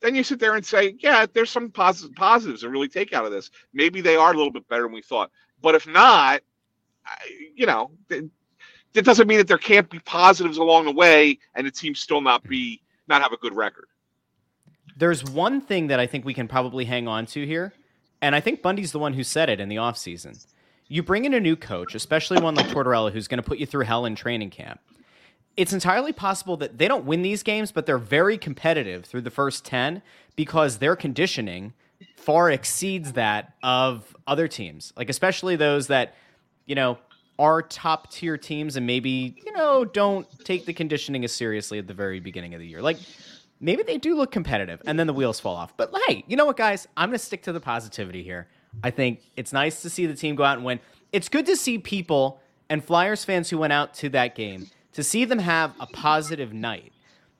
Then you sit there and say, yeah, there's some positives to really take out of this. Maybe they are a little bit better than we thought. But if not, you know, that doesn't mean that there can't be positives along the way and the team still not have a good record. There's one thing that I think we can probably hang on to here, and I think Bundy's the one who said it in the offseason. You bring in a new coach, especially one like Tortorella, who's going to put you through hell in training camp. It's entirely possible that they don't win these games, but they're very competitive through the first 10 because their conditioning far exceeds that of other teams, like especially those that, you know, are top tier teams and maybe, you know, don't take the conditioning as seriously at the very beginning of the year. Like maybe they do look competitive and then the wheels fall off. But hey, you know what, guys? I'm going to stick to the positivity here. I think it's nice to see the team go out and win. It's good to see people and Flyers fans who went out to that game to see them have a positive night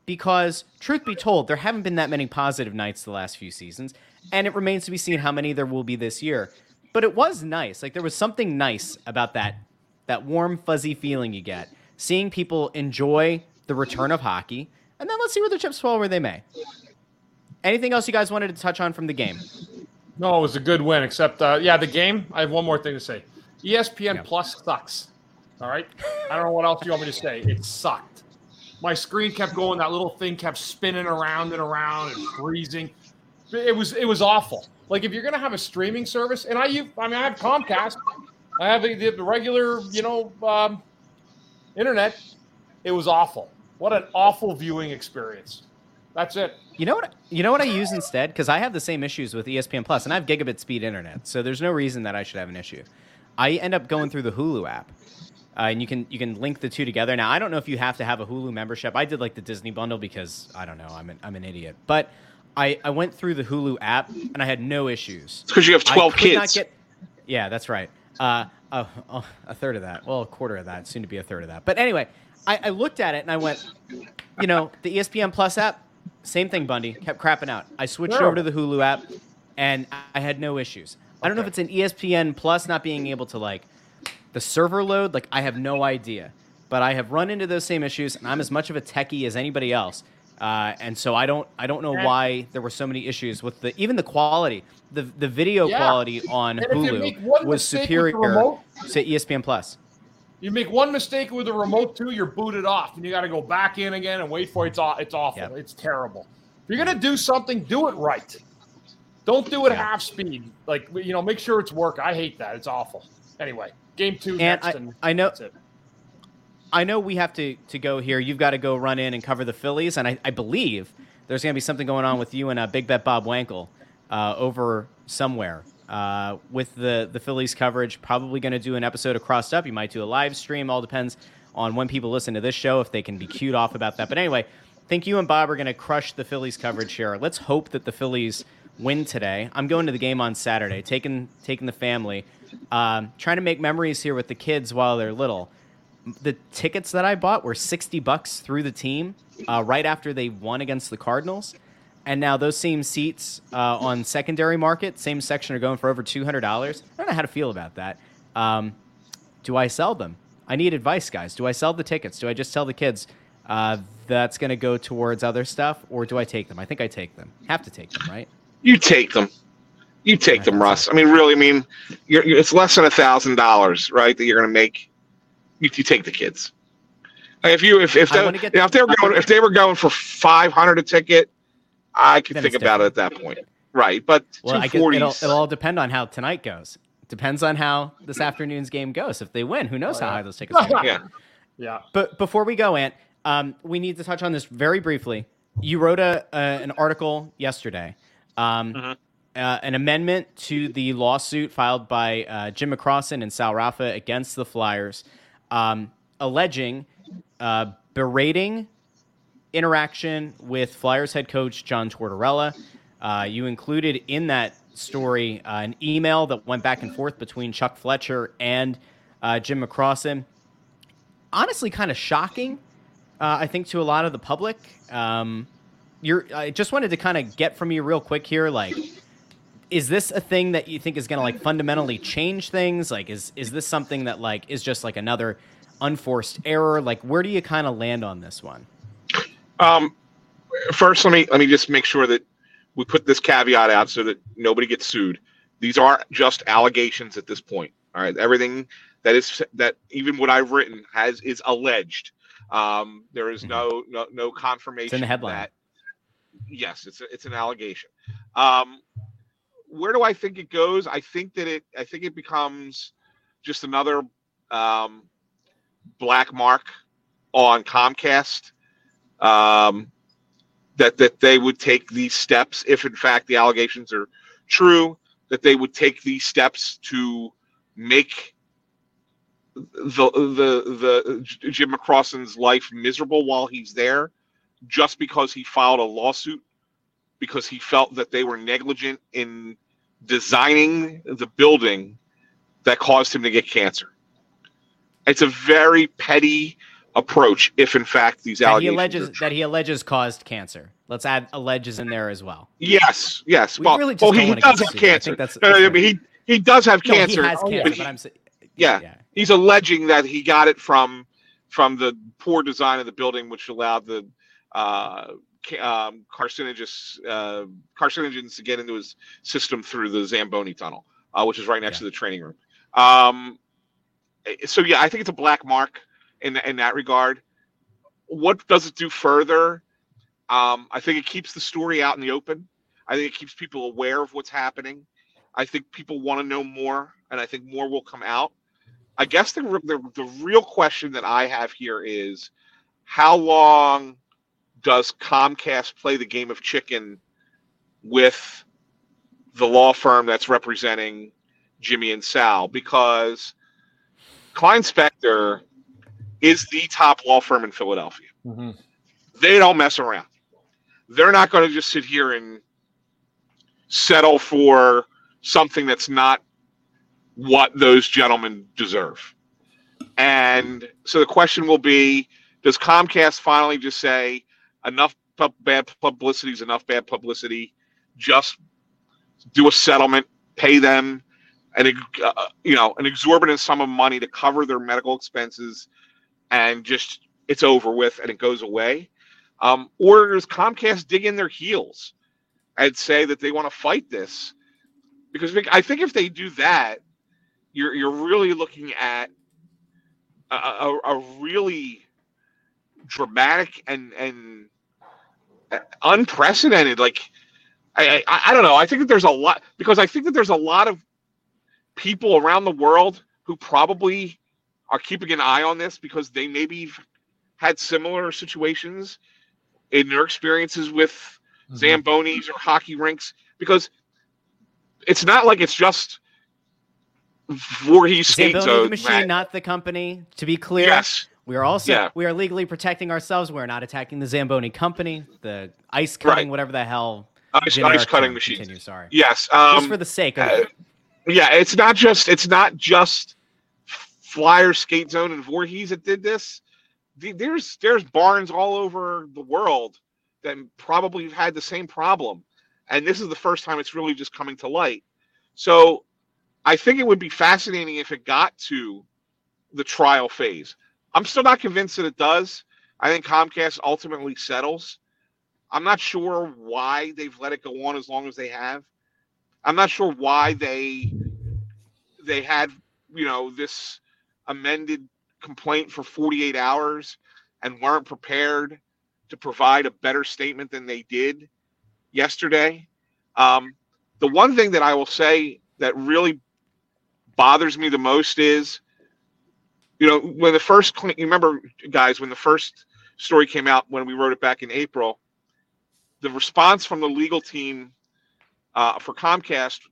because, truth be told, there haven't been that many positive nights the last few seasons, and it remains to be seen how many there will be this year. But it was nice. Like, there was something nice about that warm, fuzzy feeling you get, seeing people enjoy the return of hockey, and then let's see where the chips fall where they may. Anything else you guys wanted to touch on from the game? No, it was a good win, except, the game. I have one more thing to say. ESPN Plus sucks. All right? I don't know what else you want me to say. It sucked. My screen kept going. That little thing kept spinning around and around and freezing. It was awful. Like, if you're going to have a streaming service, and I have Comcast. I have the regular, internet. It was awful. What an awful viewing experience. That's it. You know what I use instead? Because I have the same issues with ESPN Plus, and I have gigabit speed internet, so there's no reason that I should have an issue. I end up going through the Hulu app, and you can link the two together. Now, I don't know if you have to have a Hulu membership. I did like the Disney bundle because, I don't know, I'm an idiot. But I went through the Hulu app, and I had no issues. Because you have 12 kids. Yeah, that's right. A third of that. Well, a quarter of that, soon to be a third of that. But anyway, I looked at it, and I went, the ESPN Plus app, same thing, Bundy. Kept crapping out. I switched over to the Hulu app, and I had no issues. I don't know if it's an ESPN Plus not being able to, the server load. I have no idea. But I have run into those same issues, and I'm as much of a techie as anybody else. And so I don't know why there were so many issues with the quality. The video quality on Hulu was superior to ESPN Plus. You make one mistake with a remote, too, you're booted off, and you got to go back in again and wait for it. It's awful. Yep. It's terrible. If you're going to do something, do it right. Don't do it half speed. Make sure it's work. I hate that. It's awful. Anyway, game two next. I know, that's it. I know we have to go here. You've got to go run in and cover the Phillies, and I believe there's going to be something going on with you and Big Bet Bob Wankel over somewhere. With the Phillies coverage, probably going to do an episode of Crossed Up. You might do a live stream. All depends on when people listen to this show, if they can be cued off about that. But anyway, I think you and Bob are going to crush the Phillies coverage here. Let's hope that the Phillies win today. I'm going to the game on Saturday, taking the family, trying to make memories here with the kids while they're little. The tickets that I bought were $60 through the team right after they won against the Cardinals. And now those same seats on secondary market, same section, are going for over $200. I don't know how to feel about that. Do I sell them? I need advice, guys. Do I sell the tickets? Do I just tell the kids that's going to go towards other stuff, or do I take them? I think I take them. Have to take them, right? You take them. You take them, Russ. I mean, really, it's less than $1,000, right, that you're going to make. You take the kids. If they were going for $500 a ticket, I could think about it at that point. Right. But it'll all depend on how tonight goes. It depends on how this afternoon's game goes. If they win, who knows how high those tickets are. Yeah. But before we go, Ant, we need to touch on this very briefly. You wrote an article yesterday, an amendment to the lawsuit filed by Jim McCrossin and Sal Raffa against the Flyers, alleging berating interaction with Flyers head coach John Tortorella. You included in that story an email that went back and forth between Chuck Fletcher and Jim McCrossin. Honestly, kind of shocking, I think, to a lot of the public. I just wanted to kind of get from you real quick here, is this a thing that you think is going to fundamentally change things? Is this something that is just another unforced error? Where do you kind of land on this one? First, let me just make sure that we put this caveat out so that nobody gets sued. These are just allegations at this point. All right, everything that even what I've written is alleged. There is no confirmation. It's in the headline. Yes, it's an allegation. Where do I think it goes? I think it becomes just another black mark on Comcast. That they would take these steps, if in fact the allegations are true, that they would take these steps to make the Jim McCrossin's life miserable while he's there, just because he filed a lawsuit, because he felt that they were negligent in designing the building that caused him to get cancer. It's a very petty approach, if in fact these allegations that he alleges caused cancer. Let's add alleges in there as well. Yes. He does have cancer. He does have cancer. He has cancer, but I'm saying, he's alleging that he got it from the poor design of the building, which allowed the carcinogens to get into his system through the Zamboni tunnel, which is right next to the training room. So yeah, I think it's a black mark in that regard. What does it do further? I think it keeps the story out in the open. I think it keeps people aware of what's happening. I think people want to know more, and I think more will come out. I guess the real question that I have here is, how long does Comcast play the game of chicken with the law firm that's representing Jimmy and Sal? Because Klein Spector is the top law firm in Philadelphia. Mm-hmm. They don't mess around. They're not going to just sit here and settle for something that's not what those gentlemen deserve. And so the question will be, does Comcast finally just say enough bad publicity is enough bad publicity? Just do a settlement, pay them an exorbitant sum of money to cover their medical expenses, and just it's over with and it goes away. Or does Comcast dig in their heels and say that they want to fight this? Because I think if they do that, you're really looking at a really dramatic and unprecedented. Like I don't know. I think that there's a lot, because I think that there's a lot of people around the world who probably are keeping an eye on this because they maybe had similar situations in their experiences with Zambonis or hockey rinks, because it's not like it's just Voorhees skate zone, the machine, right? Not the company. To be clear, yes. We are also we are legally protecting ourselves. We're not attacking the Zamboni company, the ice cutting, whatever the hell. Ice cutting machine. Continue, sorry. Yes, just for the sake of it. Yeah, it's not just Flyer skate zone and Voorhees that did this. There's barns all over the world that probably have had the same problem, and this is the first time it's really just coming to light. So I think it would be fascinating if it got to the trial phase. I'm still not convinced that it does. I think Comcast ultimately settles. I'm not sure why they've let it go on as long as they have. I'm not sure why they had, this amended complaint for 48 hours and weren't prepared to provide a better statement than they did yesterday. The one thing that I will say that really bothers me the most is, when the first story came out, when we wrote it back in April, the response from the legal team for Comcast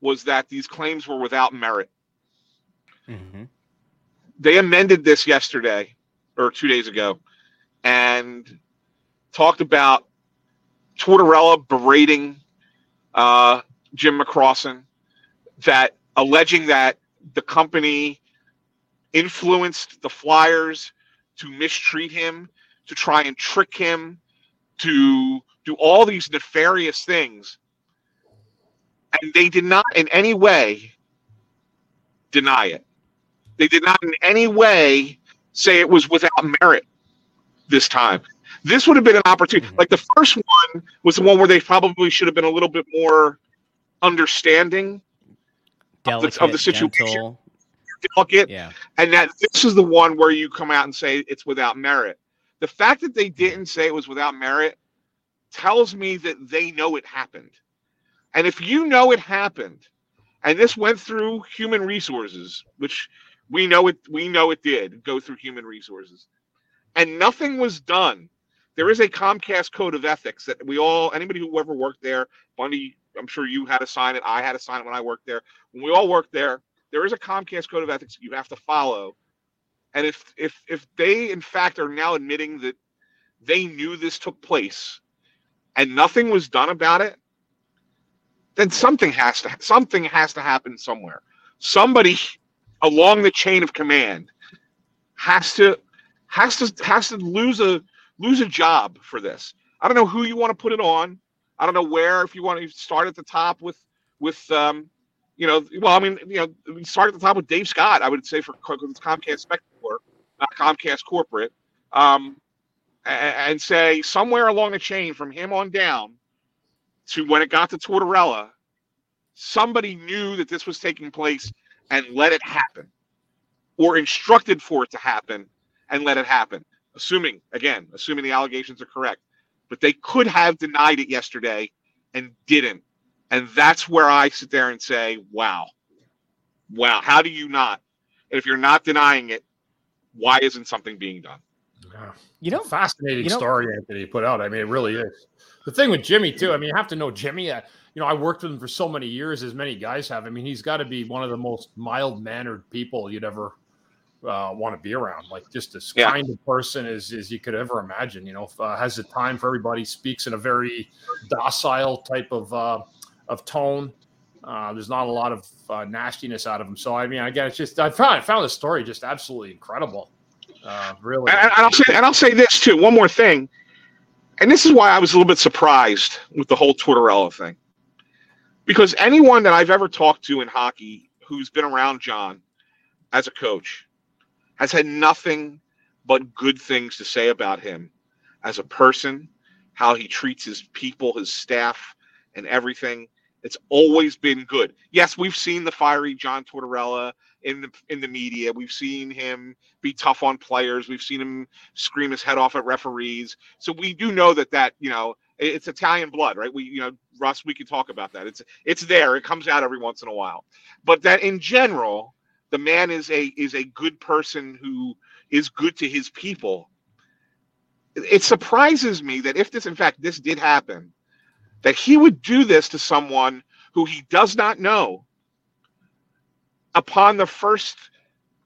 was that these claims were without merit. Mm-hmm. They amended this yesterday or 2 days ago and talked about Tortorella berating Jim McCrossin, that alleging that the company influenced the Flyers to mistreat him, to try and trick him, to do all these nefarious things. And they did not in any way deny it. They did not in any way say it was without merit this time. This would have been an opportunity. Mm-hmm. Like the first one was the one where they probably should have been a little bit more understanding of the situation. Gentle. And that this is the one where you come out and say it's without merit. The fact that they didn't say it was without merit tells me that they know it happened. And if you know it happened, and this went through human resources, which we know it did go through human resources, and nothing was done. There is a Comcast code of ethics that anybody who ever worked there, Bundy, I'm sure you had to sign it. I had to sign it when I worked there. When we all worked there, there is a Comcast code of ethics that you have to follow. And if they in fact are now admitting that they knew this took place and nothing was done about it, then something has to happen somewhere. Somebody along the chain of command has to lose a job for this. I don't know who you want to put it on. I don't know where, if you want to start at the top start at the top with Dave Scott, I would say, for Comcast Spectacore, not Comcast Corporate. and say somewhere along the chain from him on down to when it got to Tortorella, somebody knew that this was taking place and let it happen, or instructed for it to happen and let it happen. Assuming the allegations are correct, but they could have denied it yesterday and didn't. And that's where I sit there and say, wow, how do you not? And if you're not denying it, why isn't something being done? Yeah. Fascinating story, Anthony, put out. I mean, it really is. The thing with Jimmy, too, I mean, you have to know Jimmy. I worked with him for so many years, as many guys have. I mean, he's got to be one of the most mild-mannered people you'd ever want to be around. Like, just as kind of person as you could ever imagine, has the time for everybody, speaks in a very docile type of tone. There's not a lot of nastiness out of him. So, I mean, again, it's just I found this story just absolutely incredible. Really. And I'll say this, too, one more thing. And this is why I was a little bit surprised with the whole Tortorella thing. Because anyone that I've ever talked to in hockey who's been around John as a coach has had nothing but good things to say about him as a person, how he treats his people, his staff, and everything. It's always been good. Yes, we've seen the fiery John Tortorella in the media. We've seen him be tough on players. We've seen him scream his head off at referees. So we do know that it's Italian blood, right? Russ, we can talk about that. It's there. It comes out every once in a while. But that in general, the man is a good person who is good to his people. It surprises me that if this did happen, that he would do this to someone who he does not know upon the first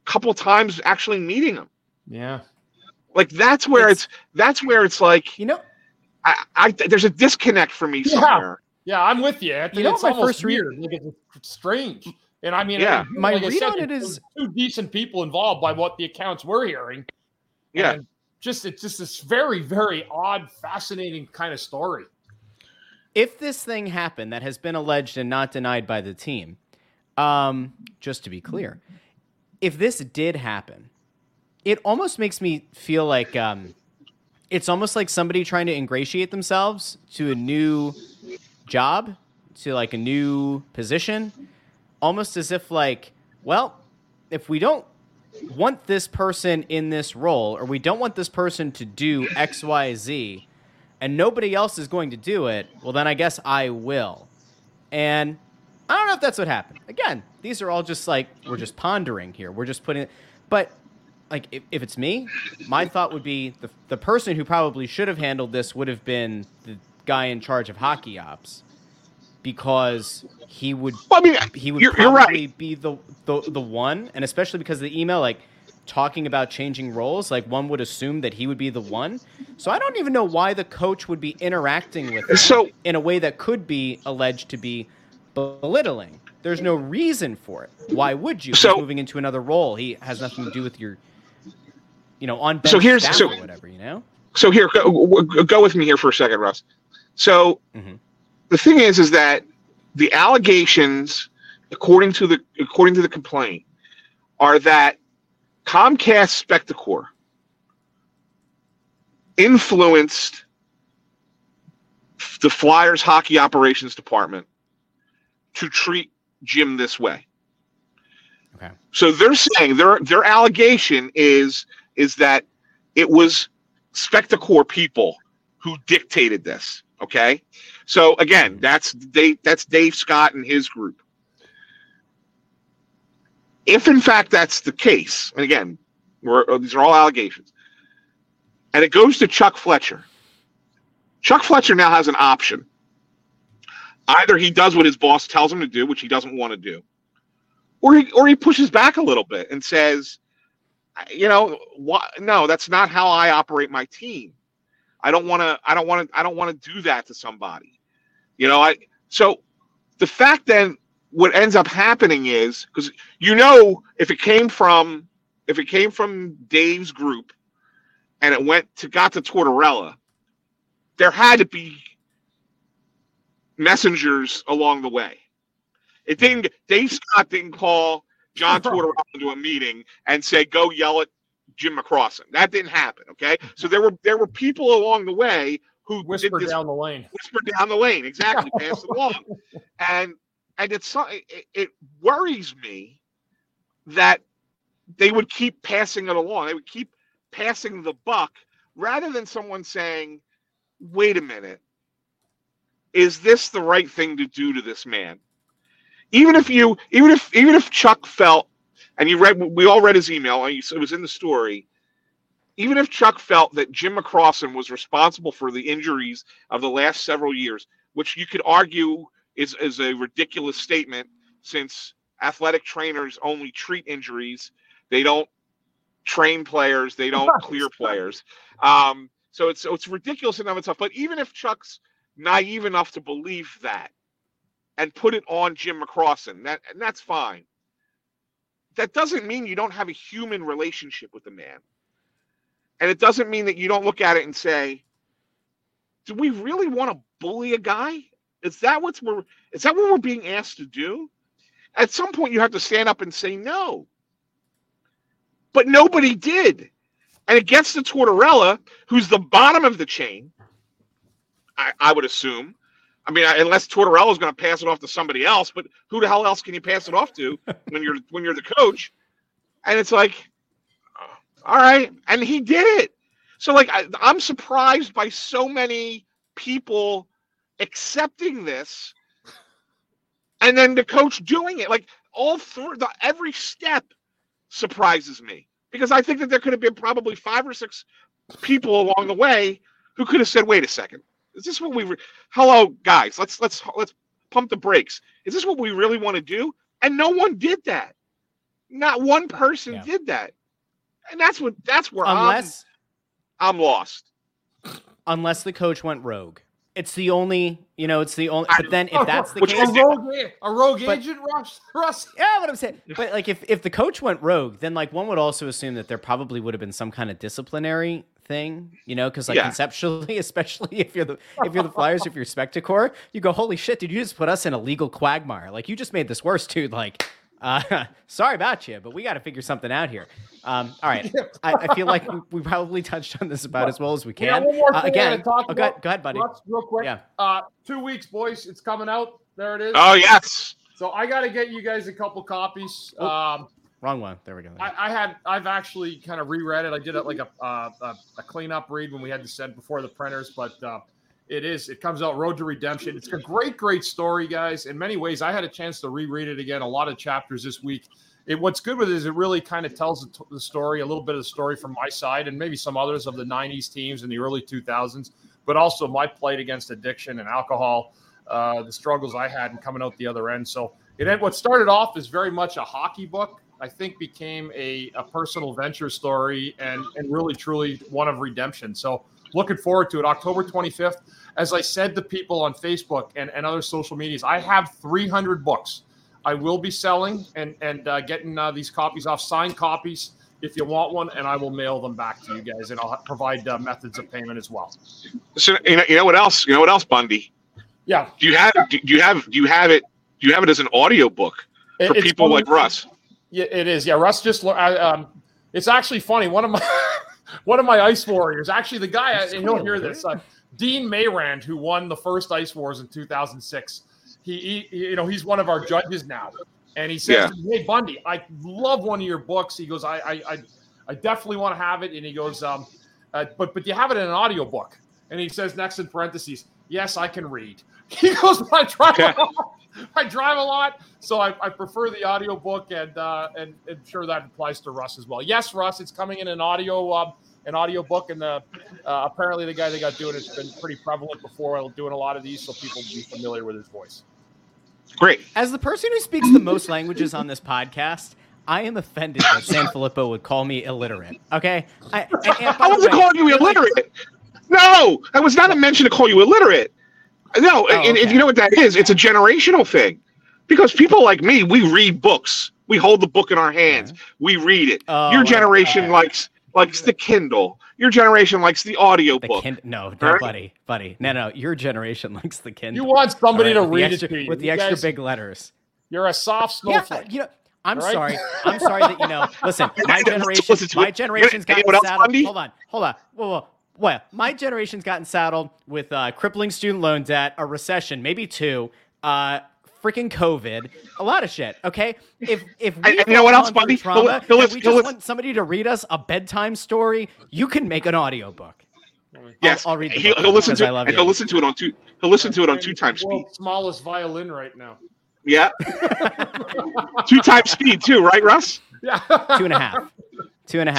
couple times actually meeting him. Yeah. Like that's where it's like, I there's a disconnect for me somewhere. Yeah, I'm with you. It's my first read. Like, it's strange. And I mean, my read on it is two decent people involved by what the accounts we're hearing. Yeah. And it's just this very, very odd, fascinating kind of story. If this thing happened that has been alleged and not denied by the team, just to be clear, if this did happen, it almost makes me feel like it's almost like somebody trying to ingratiate themselves to a new job, to like a new position, almost as if like, well, if we don't want this person in this role or we don't want this person to do X, Y, Z, and nobody else is going to do it, well, then I guess I will. And I don't know if that's what happened. Again, these are all just like, we're just pondering here. We're just putting it. But like, if it's me, my thought would be the person who probably should have handled this would have been the guy in charge of hockey ops, because he would probably be the one. And especially because of the email, like, talking about changing roles, like one would assume that he would be the one. So I don't even know why the coach would be interacting with him in a way that could be alleged to be belittling. There's no reason for it. Why would you? He's moving into another role. He has nothing to do with your, on bench staff or whatever, So here, go with me here for a second, Russ. So the thing is that the allegations, according to the complaint, are that Comcast Spectacore influenced the Flyers hockey operations department to treat Jim this way. Okay. So they're saying their allegation is that it was Spectacore people who dictated this. Okay. So again, that's Dave Scott and his group. If, in fact, that's the case, and again, these are all allegations, and it goes to Chuck Fletcher. Chuck Fletcher now has an option. Either he does what his boss tells him to do, which he doesn't want to do, or he pushes back a little bit and says, no, that's not how I operate my team. I don't want to do that to somebody. So the fact then, what ends up happening is, because if it came from Dave's group and it got to Tortorella, there had to be messengers along the way. Dave Scott didn't call John Tortorella to a meeting and say, go yell at Jim McCrossin. That didn't happen. Okay, so there were people along the way who whispered down the lane. Whispered down the lane, exactly. Passed it along, and it worries me that they would keep passing it along. They would keep passing the buck rather than someone saying, "Wait a minute, is this the right thing to do to this man?" Even if Chuck felt. And we all read his email, and it was in the story. Even if Chuck felt that Jim McCrossin was responsible for the injuries of the last several years, which you could argue is a ridiculous statement, since athletic trainers only treat injuries, they don't train players, they don't clear players. So it's ridiculous in and of itself. But even if Chuck's naive enough to believe that and put it on Jim McCrossin, and that's fine. That doesn't mean you don't have a human relationship with the man. And it doesn't mean that you don't look at it and say, do we really want to bully a guy? Is that what we're being asked to do? At some point, you have to stand up and say no. But nobody did. And it gets to Tortorella, who's the bottom of the chain, I would assume. I mean, unless Tortorella is going to pass it off to somebody else, but who the hell else can you pass it off to when you're the coach? And it's like, all right, and he did it. So, like, I'm surprised by so many people accepting this, and then the coach doing it. Like, all through every step surprises me, because I think that there could have been probably 5 or 6 people along the way who could have said, "Wait a second. Is this what hello guys, let's pump the brakes. Is this what we really want to do?" And no one did that. Not one person did that. And that's where I'm lost. Unless the coach went rogue. It's the only but then if that's the case, a rogue agent, Russ. Yeah, what I'm saying. But like if the coach went rogue, then like one would also assume that there probably would have been some kind of disciplinary thing, because conceptually, especially if you're the Flyers, if you're Spectacore, you go, holy shit, dude, you just put us in a legal quagmire. Like, you just made this worse, dude. Like, sorry about you, but we got to figure something out here. All right, I feel like we probably touched on this about as well as we can. Yeah, one more thing again, go ahead, buddy. Real quick, 2 weeks, boys, it's coming out. There it is. Oh yes. So I got to get you guys a couple copies. Wrong one. There we go. I've actually kind of reread it. I did it like a cleanup read when we had to send before the printers, but it comes out Road to Redemption. It's a great story, guys. In many ways, I had a chance to reread it again. A lot of chapters this week. What's good with it is it really kind of tells the story, a little bit of the story from my side and maybe some others of the 90s teams and the early 2000s, but also my plight against addiction and alcohol, the struggles I had and coming out the other end. So what started off is very much a hockey book, I think became a personal venture story and really, truly one of redemption. So looking forward to it. October 25th, as I said to people on Facebook and other social medias, I have 300 books I will be selling and getting these copies off, signed copies, if you want one, and I will mail them back to you guys, and I'll provide methods of payment as well. So you know what else, Bundy? Yeah. Do you have it as an audio book for people like Russ? Yeah, it is. Yeah, Russ just. It's actually funny. One of my Ice Warriors, actually the guy, and you'll hear this, Dean Mayrand, who won the first Ice Wars in 2006. He he's one of our judges now, and he says, to me, "Hey Bundy, I love one of your books." He goes, "I definitely want to have it," and he goes, "But you have it in an audio book?" And he says next in parentheses, "Yes, I can read." He goes, "But I drive a lot, so I prefer the audiobook, and I'm sure that applies to Russ as well. Yes, Russ, it's coming in an audiobook, and apparently the guy that got doing it's been pretty prevalent before doing a lot of these, so people will be familiar with his voice. Great. As the person who speaks the most languages on this podcast, I am offended that Sanfilippo would call me illiterate. Okay, I wasn't calling you illiterate. No, that was not a mention to call you illiterate. No, and you know what that is? It's a generational thing, because people like me, we read books. We hold the book in our hands. We read it. Oh, your generation likes the Kindle. Your generation likes the audiobook. Buddy. No. Your generation likes the Kindle. You want somebody to read it to you. With the extra big letters. You're a soft snowflake. I'm sorry that, you know, listen, my generation's gotten saddled. Hold on. Whoa. My generation's gotten saddled with crippling student loan debt, a recession, maybe two, freaking COVID, a lot of shit. Okay, if we you know what else, buddy, trauma, we just want somebody to read us a bedtime story. You can make an audiobook. Yes, I'll read. He'll listen to it. He'll listen to it on two. He'll listen to it on 2x speed. Smallest violin right now. Yeah, 2x speed too, right, Russ? Yeah, 2.5. 2.5.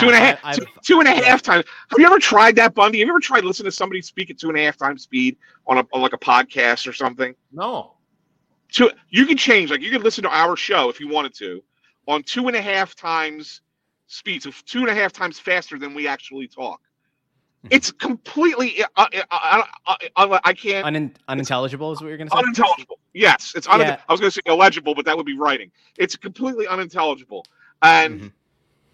Two and a half times. Have you ever tried that, Bundy? Have you ever tried listening to somebody speak at 2.5 times speed on a podcast or something? No. You can change, like you could listen to our show if you wanted to, on 2.5 times speed, so 2.5 times faster than we actually talk. It's completely I can't. Unintelligible is what you're going to say. Unintelligible, yes. It's I was going to say illegible, but that would be writing. It's completely unintelligible, and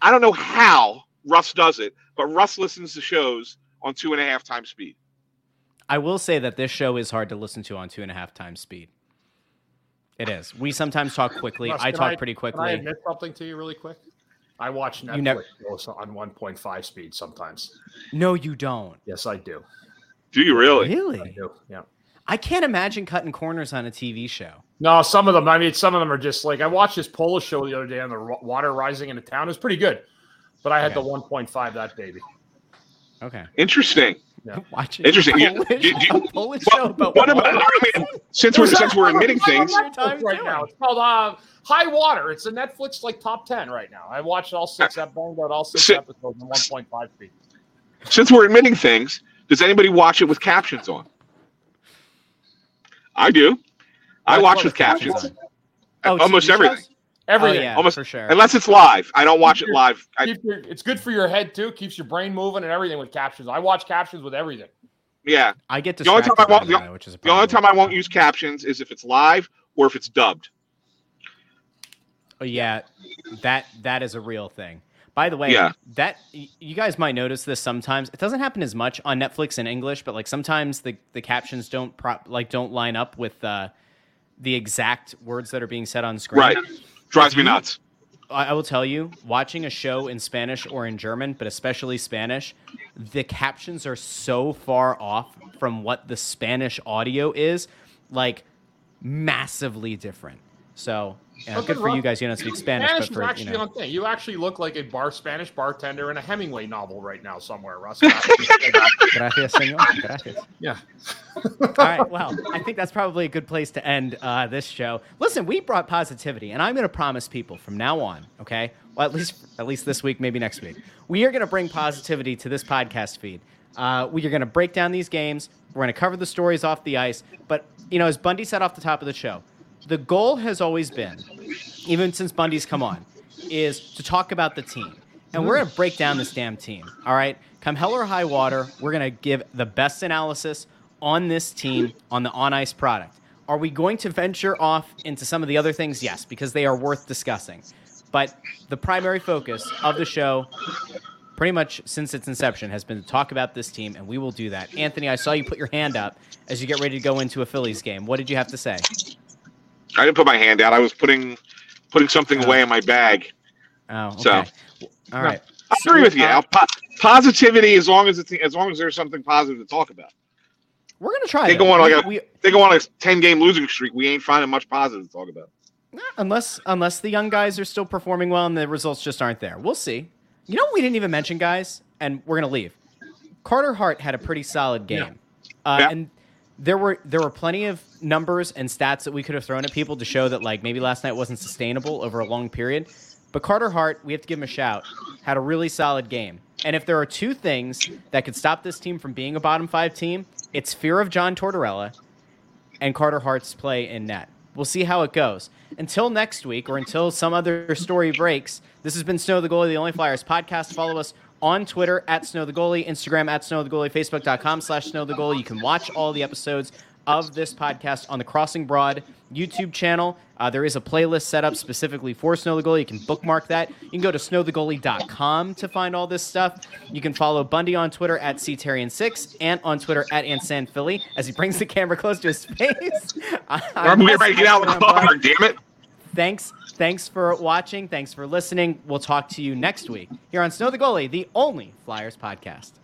I don't know how Russ does it, but Russ listens to shows on 2.5 times speed. I will say that this show is hard to listen to on 2.5 times speed. It is. We sometimes talk quickly. Russ, I talk pretty quickly. Can I admit something to you really quick? I watch Netflix on 1.5 speed sometimes. No, you don't. Yes, I do. Do you really? Really? I do, yeah. I can't imagine cutting corners on a TV show. No, some of them. I mean, some of them are just like, I watched this Polish show the other day on the water rising in a town. It was pretty good, but I had the 1.5 that baby. Okay. Interesting. Yeah. Watch it. Interesting. Since we're admitting things right now, it's called High Water. It's a Netflix like top 10 right now. I watched all six. I banged out all six episodes in 1.5 feet. Since we're admitting things, does anybody watch it with captions on? I do. I watch with captions. Almost everything. Shows? Everything, oh, yeah, almost for sure. Unless it's live, I don't watch it live. It's good for your head too. Keeps your brain moving and everything with captions. I watch captions with everything. Yeah, I get distracted. The only time I won't use captions is if it's live or if it's dubbed. Oh yeah, that is a real thing. By the way, that you guys might notice this sometimes. It doesn't happen as much on Netflix in English, but like sometimes the captions don't line up with the exact words that are being said on screen. Right. Drives me nuts. I will tell you, watching a show in Spanish or in German, but especially Spanish, the captions are so far off from what the Spanish audio is, like massively different. So good for you guys. You don't speak Spanish. Spanish but for, is actually on thing. You actually look like a Spanish bartender in a Hemingway novel right now somewhere, Russ. Gracias, señor. Gracias. Yeah. All right. Well, I think that's probably a good place to end this show. Listen, we brought positivity, and I'm going to promise people from now on, okay? Well, at least this week, maybe next week, we are going to bring positivity to this podcast feed. We are going to break down these games. We're going to cover the stories off the ice. But, you know, as Bundy said off the top of the show, the goal has always been, even since Bundy's come on, is to talk about the team. And we're going to break down this damn team, all right? Come hell or high water, we're going to give the best analysis on this team, on the on-ice product. Are we going to venture off into some of the other things? Yes, because they are worth discussing. But the primary focus of the show, pretty much since its inception, has been to talk about this team, and we will do that. Anthony, I saw you put your hand up as you get ready to go into a Phillies game. What did you have to say? I didn't put my hand out. I was putting something away in my bag. Oh, okay. All right. I agree with you. Positivity, as long as there's something positive to talk about. We're gonna try. They go on a 10-game losing streak. We ain't finding much positive to talk about. Unless the young guys are still performing well and the results just aren't there. We'll see. You know what we didn't even mention, guys, and we're gonna leave. Carter Hart had a pretty solid game, and there were plenty of numbers and stats that we could have thrown at people to show that like maybe last night wasn't sustainable over a long period. But Carter Hart, we have to give him a shout, had a really solid game. And if there are two things that could stop this team from being a bottom five team, it's fear of John Tortorella and Carter Hart's play in net. We'll see how it goes. Until next week or until some other story breaks, this has been Snow the Goalie, the Only Flyers podcast. Follow us on Twitter @SnowTheGoalie, Instagram @SnowTheGoalie, Facebook.com/SnowTheGoalie. You can watch all the episodes of this podcast on the Crossing Broad YouTube channel. There is a playlist set up specifically for Snow the Goalie. You can bookmark that. You can go to snowthegoalie.com to find all this stuff. You can follow Bundy on Twitter @CTerien6 and on Twitter @AnsandPhilly as he brings the camera close to his face. I'm ready to get out of the car, damn it. Thanks for watching. Thanks for listening. We'll talk to you next week here on Snow the Goalie, the only Flyers podcast.